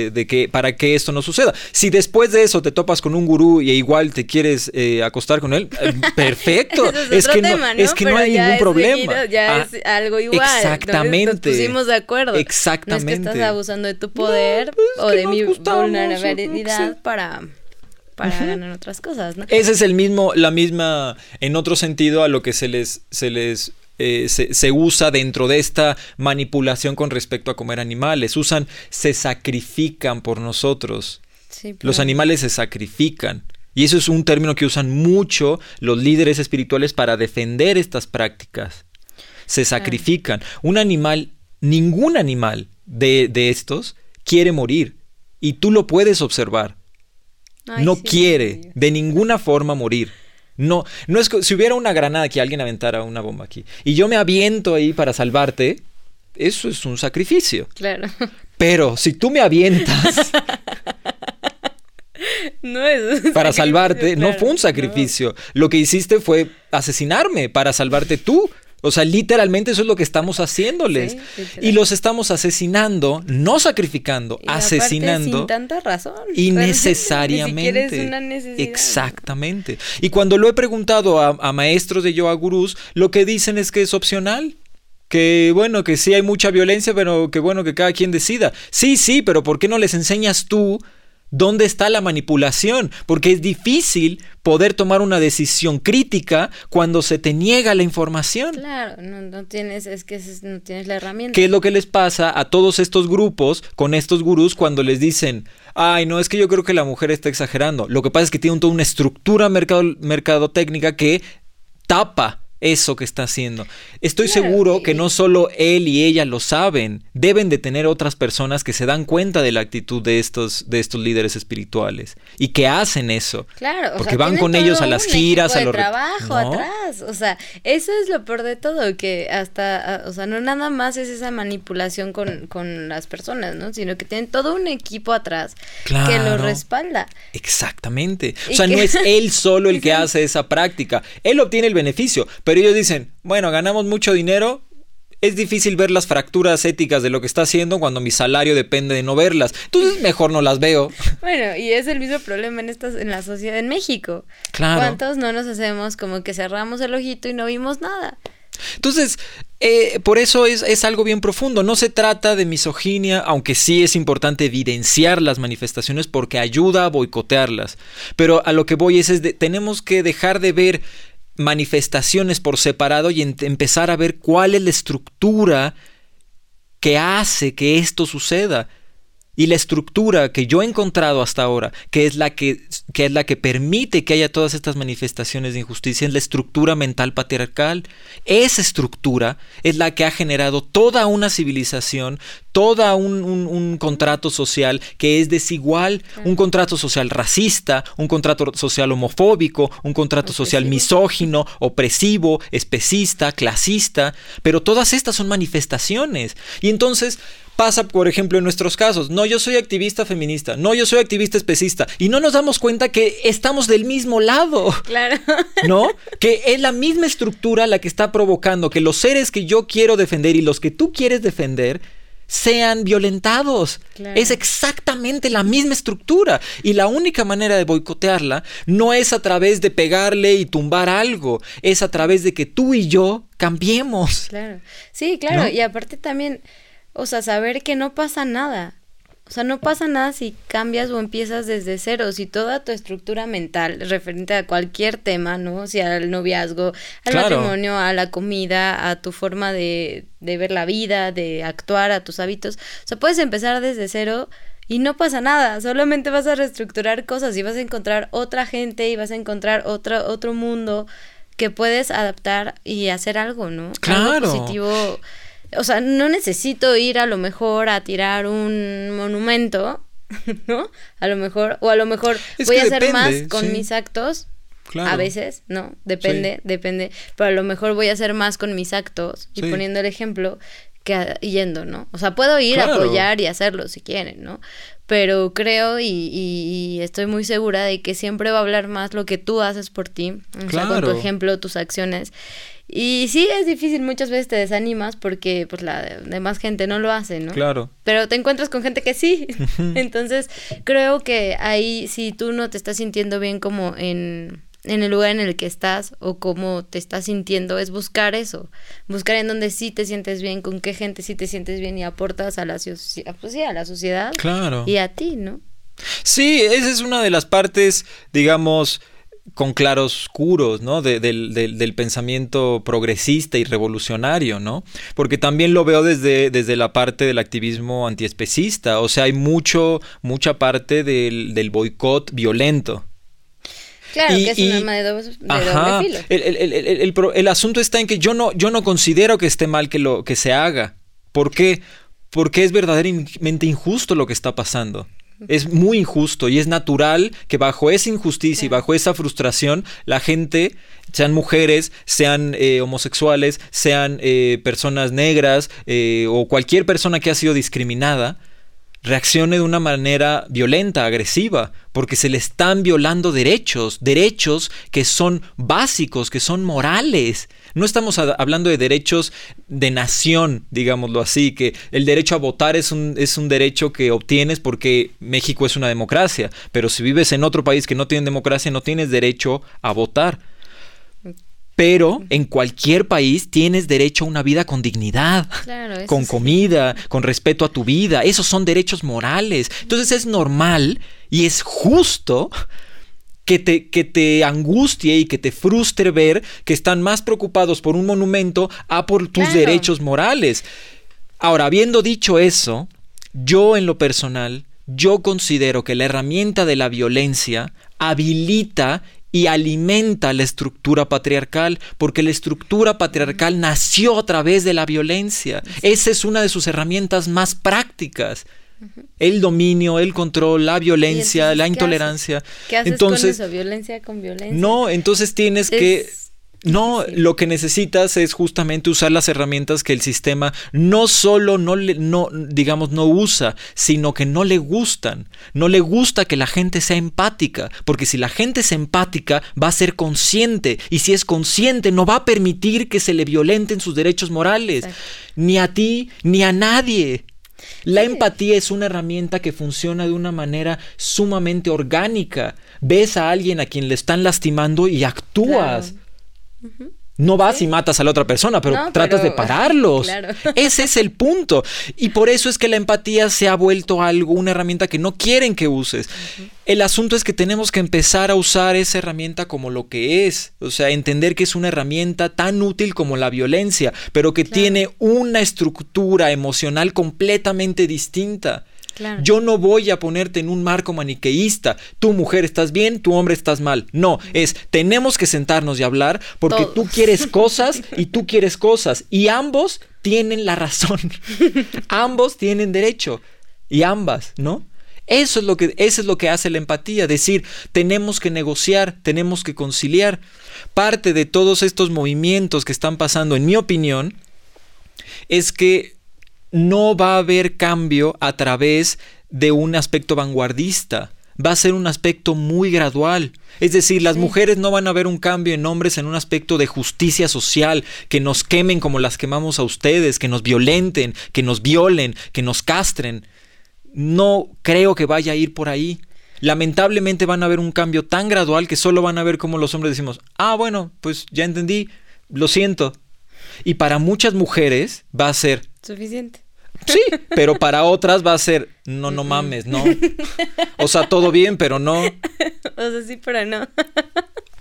para que esto no suceda. Si después de eso te topas con un gurú y igual te quieres acostar con él, perfecto. Es otro tema, ¿no? Es que pero no hay ningún problema. Es algo igual. Exactamente. Nos pusimos de acuerdo. Exactamente. No es que estás abusando de tu poder o de mi vulnerabilidad para ganar otras cosas, ¿no? Ese es la misma, en otro sentido, a lo que se usa dentro de esta manipulación con respecto a comer animales. Se sacrifican por nosotros. Sí, pero... Los animales se sacrifican. Y eso es un término que usan mucho los líderes espirituales para defender estas prácticas. Se sacrifican. Un animal, ningún animal de estos quiere morir. Y tú lo puedes observar. No quiere de ninguna forma morir. No es que si hubiera una granada que alguien aventara una bomba aquí y yo me aviento ahí para salvarte, eso es un sacrificio. Claro. Pero si tú me avientas no es para salvarte, claro, no fue un sacrificio. No. Lo que hiciste fue asesinarme para salvarte tú. O sea, literalmente eso es lo que estamos haciéndoles. Sí, y los estamos asesinando, no sacrificando, y asesinando. Sin tanta razón. Innecesariamente. Ni siquiera es una necesidad. Exactamente. Y cuando lo he preguntado a maestros de yoga, gurús, lo que dicen es que es opcional. Que bueno, que sí hay mucha violencia, pero que bueno, que cada quien decida. Sí, pero ¿por qué no les enseñas tú dónde está la manipulación? Porque es difícil poder tomar una decisión crítica cuando se te niega la información. Claro, no tienes la herramienta. ¿Qué es lo que les pasa a todos estos grupos con estos gurús cuando les dicen, ay, no, es que yo creo que la mujer está exagerando? Lo que pasa es que tienen toda una estructura mercadotécnica que tapa eso que está haciendo. Estoy seguro que no solo él y ella lo saben, deben de tener otras personas que se dan cuenta de la actitud de estos líderes espirituales y que hacen eso. Claro, porque van con ellos a las giras, a los trabajo atrás, o sea, eso es lo peor de todo, que hasta, o sea, no nada más es esa manipulación con las personas, ¿no? Sino que tienen todo un equipo atrás, claro, que los respalda. Exactamente. O sea, no es él solo el que hace esa práctica. Él obtiene el beneficio, pero ellos dicen, bueno, ganamos mucho dinero, es difícil ver las fracturas éticas de lo que está haciendo cuando mi salario depende de no verlas. Entonces mejor no las veo. Bueno, y es el mismo problema en la sociedad en México. Claro. ¿Cuántos no nos hacemos como que cerramos el ojito y no vimos nada? Entonces, por eso es algo bien profundo. No se trata de misoginia, aunque sí es importante evidenciar las manifestaciones porque ayuda a boicotearlas. Pero a lo que voy tenemos que dejar de ver manifestaciones por separado y empezar a ver cuál es la estructura que hace que esto suceda. Y la estructura que yo he encontrado hasta ahora, que es la que permite que haya todas estas manifestaciones de injusticia, es la estructura mental patriarcal. Esa estructura es la que ha generado toda una civilización, todo un contrato social que es desigual, un contrato social racista, un contrato social homofóbico, un contrato social misógino, opresivo, especista, clasista, pero todas estas son manifestaciones. Y entonces pasa, por ejemplo, en nuestros casos. No, yo soy activista feminista. No, yo soy activista especista. Y no nos damos cuenta que estamos del mismo lado. Claro. ¿No? Que es la misma estructura la que está provocando que los seres que yo quiero defender y los que tú quieres defender sean violentados. Claro. Es exactamente la misma estructura. Y la única manera de boicotearla no es a través de pegarle y tumbar algo. Es a través de que tú y yo cambiemos. Claro. Sí, claro. ¿No? Y aparte también, o sea, saber que no pasa nada. O sea, no pasa nada si cambias o empiezas desde cero. Si toda tu estructura mental referente a cualquier tema, ¿no? O sea, al noviazgo, al matrimonio, a la comida, a tu forma de ver la vida, de actuar, a tus hábitos. O sea, puedes empezar desde cero y no pasa nada. Solamente vas a reestructurar cosas y vas a encontrar otra gente y vas a encontrar otro mundo que puedes adaptar y hacer algo, ¿no? Claro. Algo positivo. O sea, no necesito ir a lo mejor a tirar un monumento, ¿no? A lo mejor, o a lo mejor es voy a hacer más con mis actos. Claro. A veces, ¿no? Depende. Pero a lo mejor voy a hacer más con mis actos y poniendo el ejemplo que yendo, ¿no? O sea, puedo ir a apoyar y hacerlo si quieren, ¿no? Pero creo y estoy muy segura de que siempre va a hablar más lo que tú haces por ti. O sea, con tu ejemplo, tus acciones. Y sí, es difícil, muchas veces te desanimas porque pues la demás gente no lo hace, ¿no? Claro. Pero te encuentras con gente que sí. Entonces, creo que ahí, si tú no te estás sintiendo bien como en el lugar en el que estás o cómo te estás sintiendo, es buscar eso. Buscar en donde sí te sientes bien, con qué gente sí te sientes bien y aportas a la sociedad. Claro. Y a ti, ¿no? Sí, esa es una de las partes, digamos, con claroscuros, ¿no? Del pensamiento progresista y revolucionario, ¿no? Porque también lo veo desde la parte del activismo antiespecista. O sea, hay mucha parte del boicot violento. Claro, que es un arma de doble filo. El asunto está en que yo no considero que esté mal que se haga. ¿Por qué? Porque es verdaderamente injusto lo que está pasando. Es muy injusto y es natural que bajo esa injusticia y bajo esa frustración la gente, sean mujeres, sean homosexuales, sean personas negras o cualquier persona que ha sido discriminada, reaccione de una manera violenta, agresiva, porque se le están violando derechos que son básicos, que son morales. No estamos hablando de derechos de nación, digámoslo así, que el derecho a votar es un derecho que obtienes porque México es una democracia, pero si vives en otro país que no tiene democracia, no tienes derecho a votar. Pero en cualquier país tienes derecho a una vida con dignidad, con comida, con respeto a tu vida. Esos son derechos morales. Entonces es normal y es justo que te angustie y que te frustre ver que están más preocupados por un monumento a por tus derechos morales. Ahora, habiendo dicho eso, yo en lo personal, yo considero que la herramienta de la violencia habilita y alimenta la estructura patriarcal, porque la estructura patriarcal nació a través de la violencia. Esa es una de sus herramientas más prácticas. El dominio, el control, la violencia, la intolerancia. ¿Qué haces con eso? ¿Violencia con violencia? No, entonces tienes que... No, lo que necesitas es justamente usar las herramientas que el sistema no solo no usa, sino que no le gustan. No le gusta que la gente sea empática, porque si la gente es empática va a ser consciente, y si es consciente no va a permitir que se le violenten sus derechos morales, ni a ti ni a nadie. La empatía es una herramienta que funciona de una manera sumamente orgánica. Ves a alguien a quien le están lastimando y actúas. Claro. No vas y matas a la otra persona, pero tratas de pararlos. Claro. Ese es el punto. Y por eso es que la empatía se ha vuelto una herramienta que no quieren que uses. El asunto es que tenemos que empezar a usar esa herramienta como lo que es. O sea, entender que es una herramienta tan útil como la violencia, pero que tiene una estructura emocional completamente distinta. Claro. Yo no voy a ponerte en un marco maniqueísta. Tú, mujer, estás bien, tú, hombre, estás mal. No, es tenemos que sentarnos y hablar porque todos. Tú quieres cosas y tú quieres cosas. Y ambos tienen la razón. Ambos tienen derecho. Y ambas, ¿no? Eso es lo que hace la empatía, decir, tenemos que negociar, tenemos que conciliar. Parte de todos estos movimientos que están pasando, en mi opinión, es que no va a haber cambio a través de un aspecto vanguardista. Va a ser un aspecto muy gradual. Es decir, las mujeres no van a ver un cambio en hombres en un aspecto de justicia social, que nos quemen como las quemamos a ustedes, que nos violenten, que nos violen, que nos castren. No creo que vaya a ir por ahí. Lamentablemente van a haber un cambio tan gradual que solo van a ver cómo los hombres decimos, ah, bueno, pues ya entendí, lo siento. Y para muchas mujeres va a ser... suficiente. Sí, pero para otras va a ser, no mames, no. O sea, todo bien, pero no. O sea, sí, pero no.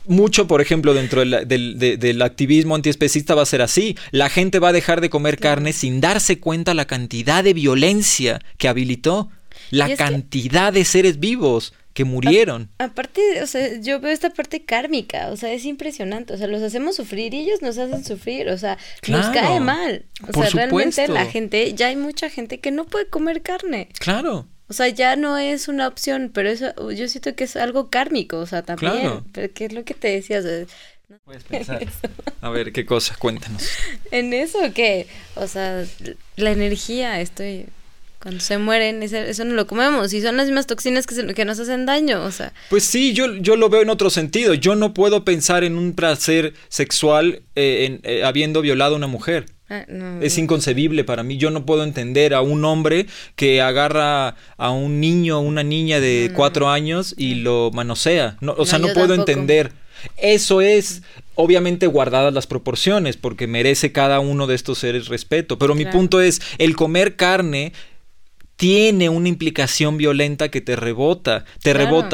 Mucho, por ejemplo, dentro del activismo antiespecista va a ser así. La gente va a dejar de comer carne sin darse cuenta la cantidad de violencia que habilitó, la cantidad de seres vivos que murieron. Aparte, o sea, yo veo esta parte kármica, o sea, es impresionante, o sea, los hacemos sufrir y ellos nos hacen sufrir, o sea, claro, nos cae mal. O sea, supuesto. Realmente la gente, ya hay mucha gente que no puede comer carne. Claro. O sea, ya no es una opción, pero eso yo siento que es algo kármico, o sea, también, claro. Pero ¿qué es lo que te decías? O sea, no puedes pensar. A ver, ¿qué cosa? Cuéntanos. ¿En eso qué? O sea, la energía, cuando se mueren, eso no lo comemos, y son las mismas toxinas que nos hacen daño, o sea. Pues sí, yo lo veo en otro sentido, yo no puedo pensar en un placer sexual habiendo violado a una mujer. No. Es inconcebible para mí, yo no puedo entender a un hombre que agarra a un niño o una niña de 4 años y lo manosea, no, o sea, no puedo tampoco entender. Eso es, obviamente guardadas las proporciones, porque merece cada uno de estos seres respeto, pero claro, mi punto es, el comer carne tiene una implicación violenta que te rebota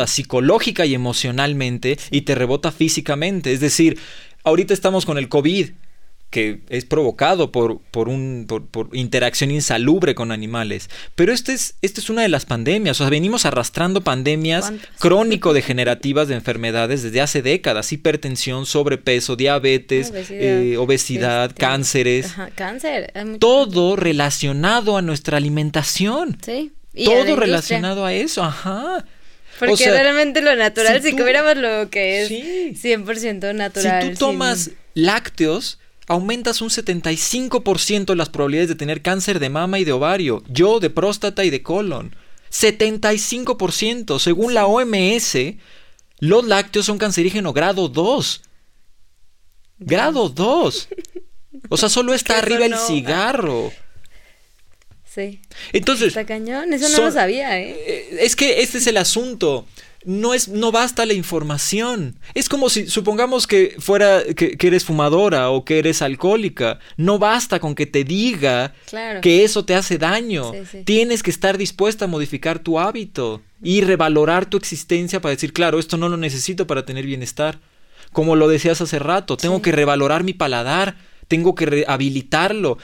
psicológica y emocionalmente, y te rebota físicamente, es decir, ahorita estamos con el COVID, que es provocado por interacción insalubre con animales. Pero esta es una de las pandemias. O sea, venimos arrastrando pandemias crónico-degenerativas de enfermedades desde hace décadas. Hipertensión, sobrepeso, diabetes, obesidad, cánceres. Ajá, cáncer. Todo relacionado a nuestra alimentación. Sí. Y todo relacionado a eso. Ajá. Porque, o sea, realmente lo natural, si comiéramos lo que es 100% natural. Si tú tomas lácteos, aumentas un 75% las probabilidades de tener cáncer de mama y de ovario, yo de próstata y de colon. 75%, según la OMS, los lácteos son cancerígeno grado 2. Grado 2. O sea, solo está arriba el cigarro. Sí. Entonces, está cañón, eso no lo sabía, ¿eh? Es que este es el asunto. No basta la información. Es como si supongamos que fuera que eres fumadora o que eres alcohólica. No basta con que te diga que eso te hace daño. Sí, sí. Tienes que estar dispuesta a modificar tu hábito y revalorar tu existencia para decir, claro, esto no lo necesito para tener bienestar. Como lo decías hace rato, tengo que revalorar mi paladar, tengo que rehabilitarlo.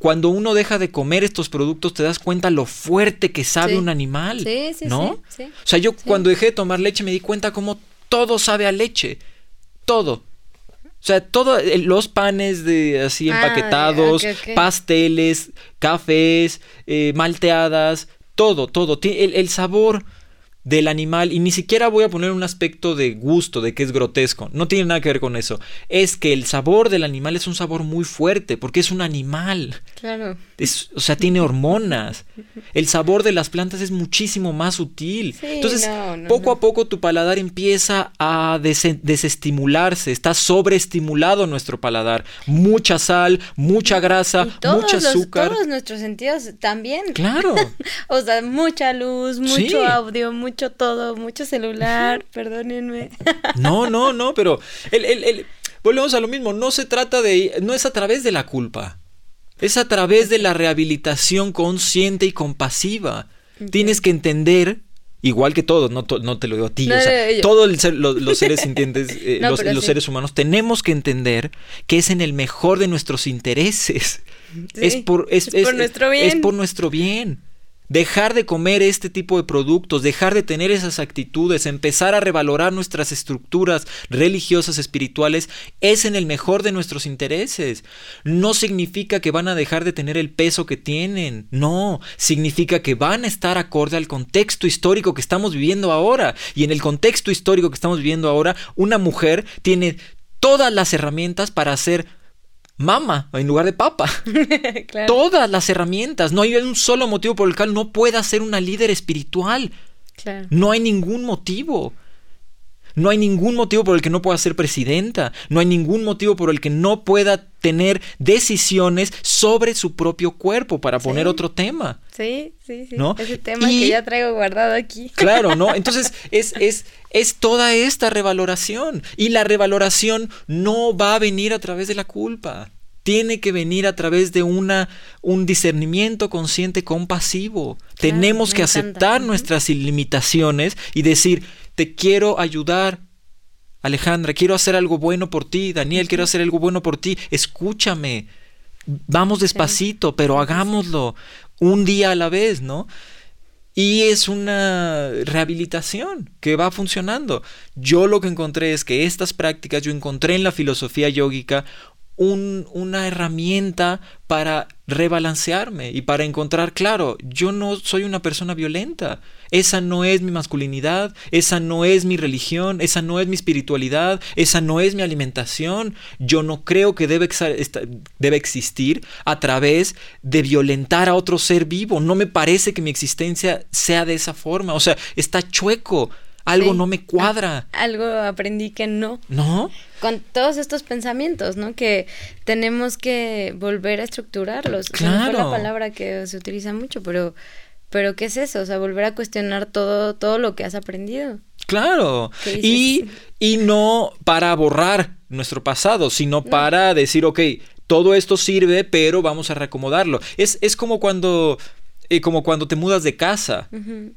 Cuando uno deja de comer estos productos, te das cuenta lo fuerte que sabe un animal, ¿no? Sí. O sea, yo cuando dejé de tomar leche me di cuenta cómo todo sabe a leche, todo. O sea, todos los panes así empaquetados, pasteles, cafés, malteadas, todo. El sabor del animal, y ni siquiera voy a poner un aspecto de gusto, de que es grotesco, no tiene nada que ver con eso, es que el sabor del animal es un sabor muy fuerte, porque es un animal, o sea, tiene hormonas, el sabor de las plantas es muchísimo más sutil, entonces poco a poco tu paladar empieza a desestimularse, está sobreestimulado nuestro paladar, mucha sal, mucha grasa, mucha azúcar. Todos nuestros sentidos también, o sea, mucha luz, mucho audio, mucho todo, mucho celular, perdónenme. No, pero volvemos a lo mismo, no es a través de la culpa, es a través de la rehabilitación consciente y compasiva. Tienes que entender, igual que todos, no te lo digo a ti, o sea, todos los seres sintientes, los seres humanos, tenemos que entender que es en el mejor de nuestros intereses, es por nuestro bien. dejar de comer este tipo de productos, dejar de tener esas actitudes, empezar a revalorar nuestras estructuras religiosas, espirituales, es en el mejor de nuestros intereses. No significa que van a dejar de tener el peso que tienen, no, significa que van a estar acorde al contexto histórico que estamos viviendo ahora. Y en el contexto histórico que estamos viviendo ahora, una mujer tiene todas las herramientas para hacer mama en lugar de papa. Claro. Todas las herramientas. No hay un solo motivo por el cual no pueda ser una líder espiritual. Claro. No hay ningún motivo. No hay ningún motivo por el que no pueda ser presidenta. No hay ningún motivo por el que no pueda tener decisiones sobre su propio cuerpo, para poner otro tema. Sí, sí, sí. ¿No? Ese tema que ya traigo guardado aquí. Claro, ¿no? Entonces es toda esta revaloración. Y la revaloración no va a venir a través de la culpa. Tiene que venir a través de un discernimiento consciente compasivo. Claro, tenemos que aceptar nuestras limitaciones y decir: te quiero ayudar, Alejandra, quiero hacer algo bueno por ti, Daniel, quiero hacer algo bueno por ti, escúchame, vamos despacito, pero hagámoslo un día a la vez, ¿no? Y es una rehabilitación que va funcionando. Yo lo que encontré es que estas prácticas, yo encontré en la filosofía yógica una herramienta para rebalancearme y para encontrar, claro, yo no soy una persona violenta. Esa no es mi masculinidad, esa no es mi religión, esa no es mi espiritualidad, esa no es mi alimentación. Yo no creo que debe existir a través de violentar a otro ser vivo. No me parece que mi existencia sea de esa forma. O sea, está chueco. Algo no me cuadra. Algo aprendí que no. ¿No? Con todos estos pensamientos, ¿no? Que tenemos que volver a estructurarlos. Claro. No es la palabra que se utiliza mucho, pero ¿qué es eso? O sea, volver a cuestionar todo lo que has aprendido. Claro. Y no para borrar nuestro pasado, sino para decir, ok, todo esto sirve, pero vamos a reacomodarlo. Es como cuando te mudas de casa. Uh-huh.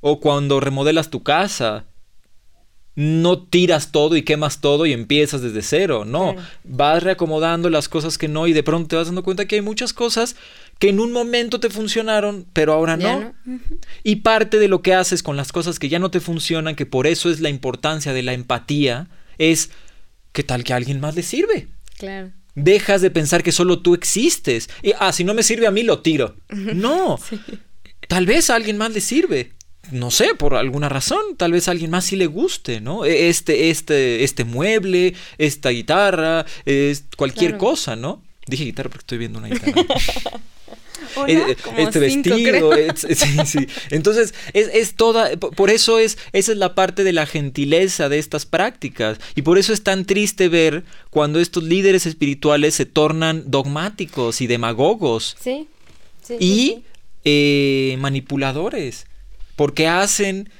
O cuando remodelas tu casa, no tiras todo y quemas todo y empiezas desde cero. No, vas reacomodando las cosas que no, y de pronto te vas dando cuenta que hay muchas cosas que en un momento te funcionaron, pero ahora no. Uh-huh. Y parte de lo que haces con las cosas que ya no te funcionan, que por eso es la importancia de la empatía, es ¿qué tal que a alguien más le sirve? Claro. Dejas de pensar que solo tú existes. Y, si no me sirve a mí, lo tiro. No, tal vez a alguien más le sirve. No sé, por alguna razón, tal vez a alguien más sí le guste, ¿no? Este mueble, esta guitarra, cualquier cosa, ¿no? Dije guitarra porque estoy viendo una guitarra. Hola, como este vestido, creo. Sí. Entonces, es toda, por eso esa es la parte de la gentileza de estas prácticas. Y por eso es tan triste ver cuando estos líderes espirituales se tornan dogmáticos y demagogos. Sí. Manipuladores. Porque hacen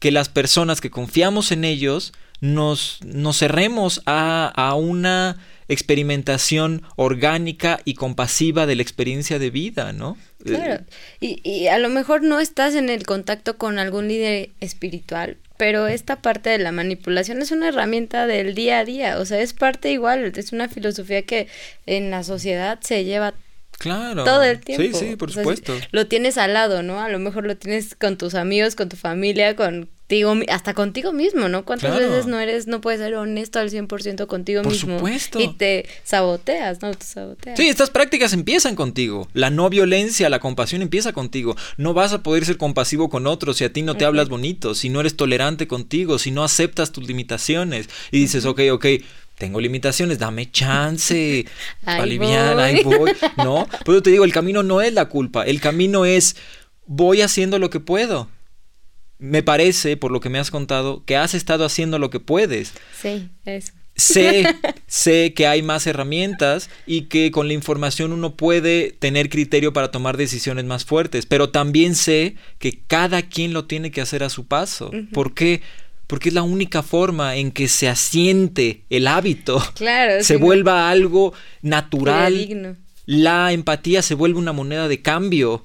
que las personas que confiamos en ellos nos cerremos a una experimentación orgánica y compasiva de la experiencia de vida, ¿no? Claro, y a lo mejor no estás en el contacto con algún líder espiritual, pero esta parte de la manipulación es una herramienta del día a día, o sea, es parte igual, es una filosofía que en la sociedad se lleva Claro. todo el tiempo. Sí, por supuesto. O sea, lo tienes al lado, ¿no? A lo mejor lo tienes con tus amigos, con tu familia, contigo, hasta contigo mismo, ¿no? ¿Cuántas veces no puedes ser honesto al 100% contigo mismo? Por supuesto. Y te saboteas, ¿no? Te saboteas. Sí, estas prácticas empiezan contigo. La no violencia, la compasión empieza contigo. No vas a poder ser compasivo con otros si a ti no te hablas bonito, si no eres tolerante contigo, si no aceptas tus limitaciones y dices, ok, tengo limitaciones, dame chance, aliviana, ahí voy, ¿no? Por eso te digo, el camino no es la culpa, el camino es, voy haciendo lo que puedo. Me parece, por lo que me has contado, que has estado haciendo lo que puedes. Sí, eso. Sé que hay más herramientas y que con la información uno puede tener criterio para tomar decisiones más fuertes, pero también sé que cada quien lo tiene que hacer a su paso. Uh-huh. ¿Por qué? Porque es la única forma en que se asiente el hábito, se vuelva algo natural, digno. La empatía se vuelve una moneda de cambio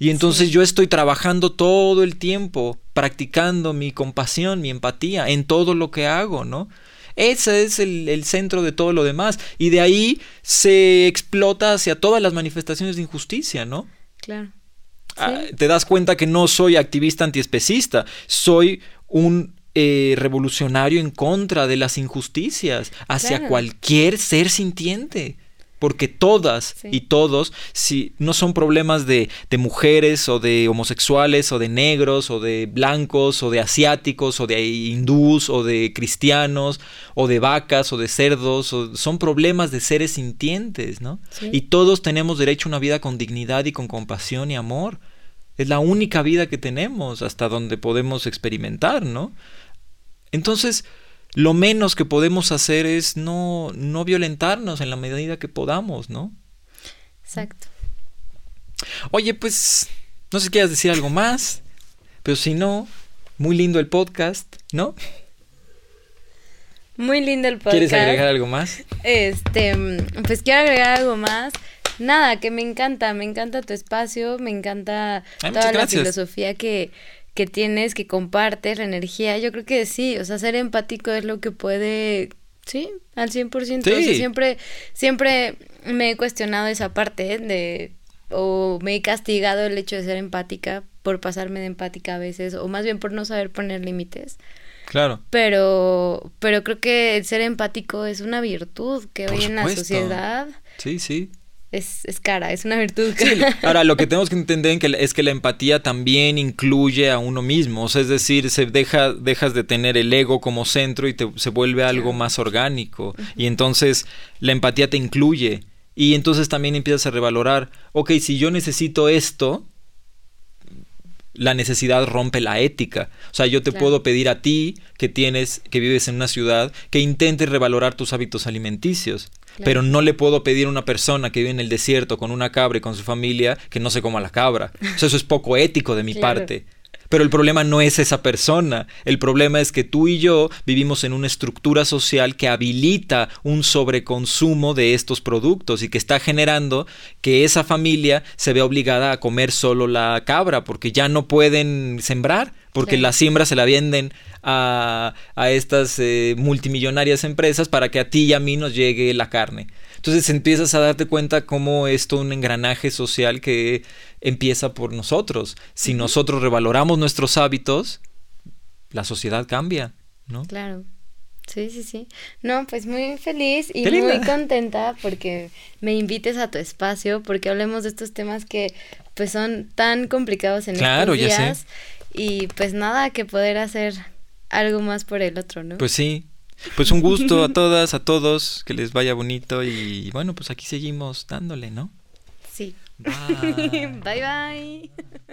y entonces yo estoy trabajando todo el tiempo, practicando mi compasión, mi empatía en todo lo que hago, ¿no? Ese es el centro de todo lo demás y de ahí se explota hacia todas las manifestaciones de injusticia, ¿no? Claro. te das cuenta que no soy activista antiespecista, soy un revolucionario en contra de las injusticias hacia cualquier ser sintiente. Porque todas y todos, si no son problemas de mujeres o de homosexuales o de negros o de blancos o de asiáticos o de hindús o de cristianos o de vacas o de cerdos, son problemas de seres sintientes, ¿no? Sí. Y todos tenemos derecho a una vida con dignidad y con compasión y amor. Es la única vida que tenemos hasta donde podemos experimentar, ¿no? Entonces, lo menos que podemos hacer es no violentarnos en la medida que podamos, ¿no? Exacto. Oye, pues, no sé si quieras decir algo más, pero si no, muy lindo el podcast, ¿no? Muy lindo el podcast. ¿Quieres agregar algo más? Pues quiero agregar algo más. Nada, que me encanta tu espacio, me encanta toda la filosofía que tienes, que compartes, la energía. Yo creo que sí, o sea, ser empático es lo que puede, sí, al 100%. Sí. O sea, siempre me he cuestionado esa parte o me he castigado el hecho de ser empática, por pasarme de empática a veces, o más bien por no saber poner límites. Claro. Pero creo que el ser empático es una virtud que hoy en la sociedad... Sí, sí. Es cara, es una virtud cara. Sí, ahora, lo que tenemos que entender es que la empatía también incluye a uno mismo. O sea, es decir, dejas de tener el ego como centro y se vuelve algo más orgánico. Uh-huh. Y entonces la empatía te incluye. Y entonces también empiezas a revalorar. Ok, si yo necesito esto, la necesidad rompe la ética. O sea, yo te puedo pedir a ti que vives en una ciudad, que intentes revalorar tus hábitos alimenticios. Claro. Pero no le puedo pedir a una persona que vive en el desierto con una cabra y con su familia que no se coma la cabra. O sea, eso es poco ético de mi parte. Pero el problema no es esa persona. El problema es que tú y yo vivimos en una estructura social que habilita un sobreconsumo de estos productos y que está generando que esa familia se vea obligada a comer solo la cabra porque ya no pueden sembrar, porque la siembra se la venden a estas multimillonarias empresas para que a ti y a mí nos llegue la carne. Entonces empiezas a darte cuenta cómo es todo un engranaje social que empieza por nosotros. Si nosotros revaloramos nuestros hábitos, la sociedad cambia, ¿no? Claro. Sí, sí, sí. No, pues muy feliz y muy contenta porque me invites a tu espacio, porque hablemos de estos temas que pues son tan complicados en estos días. Ya sé. Y pues nada, que poder hacer algo más por el otro, ¿no? Pues sí. Pues un gusto a todas, a todos, que les vaya bonito y bueno, pues aquí seguimos dándole, ¿no? Sí. Bye, bye.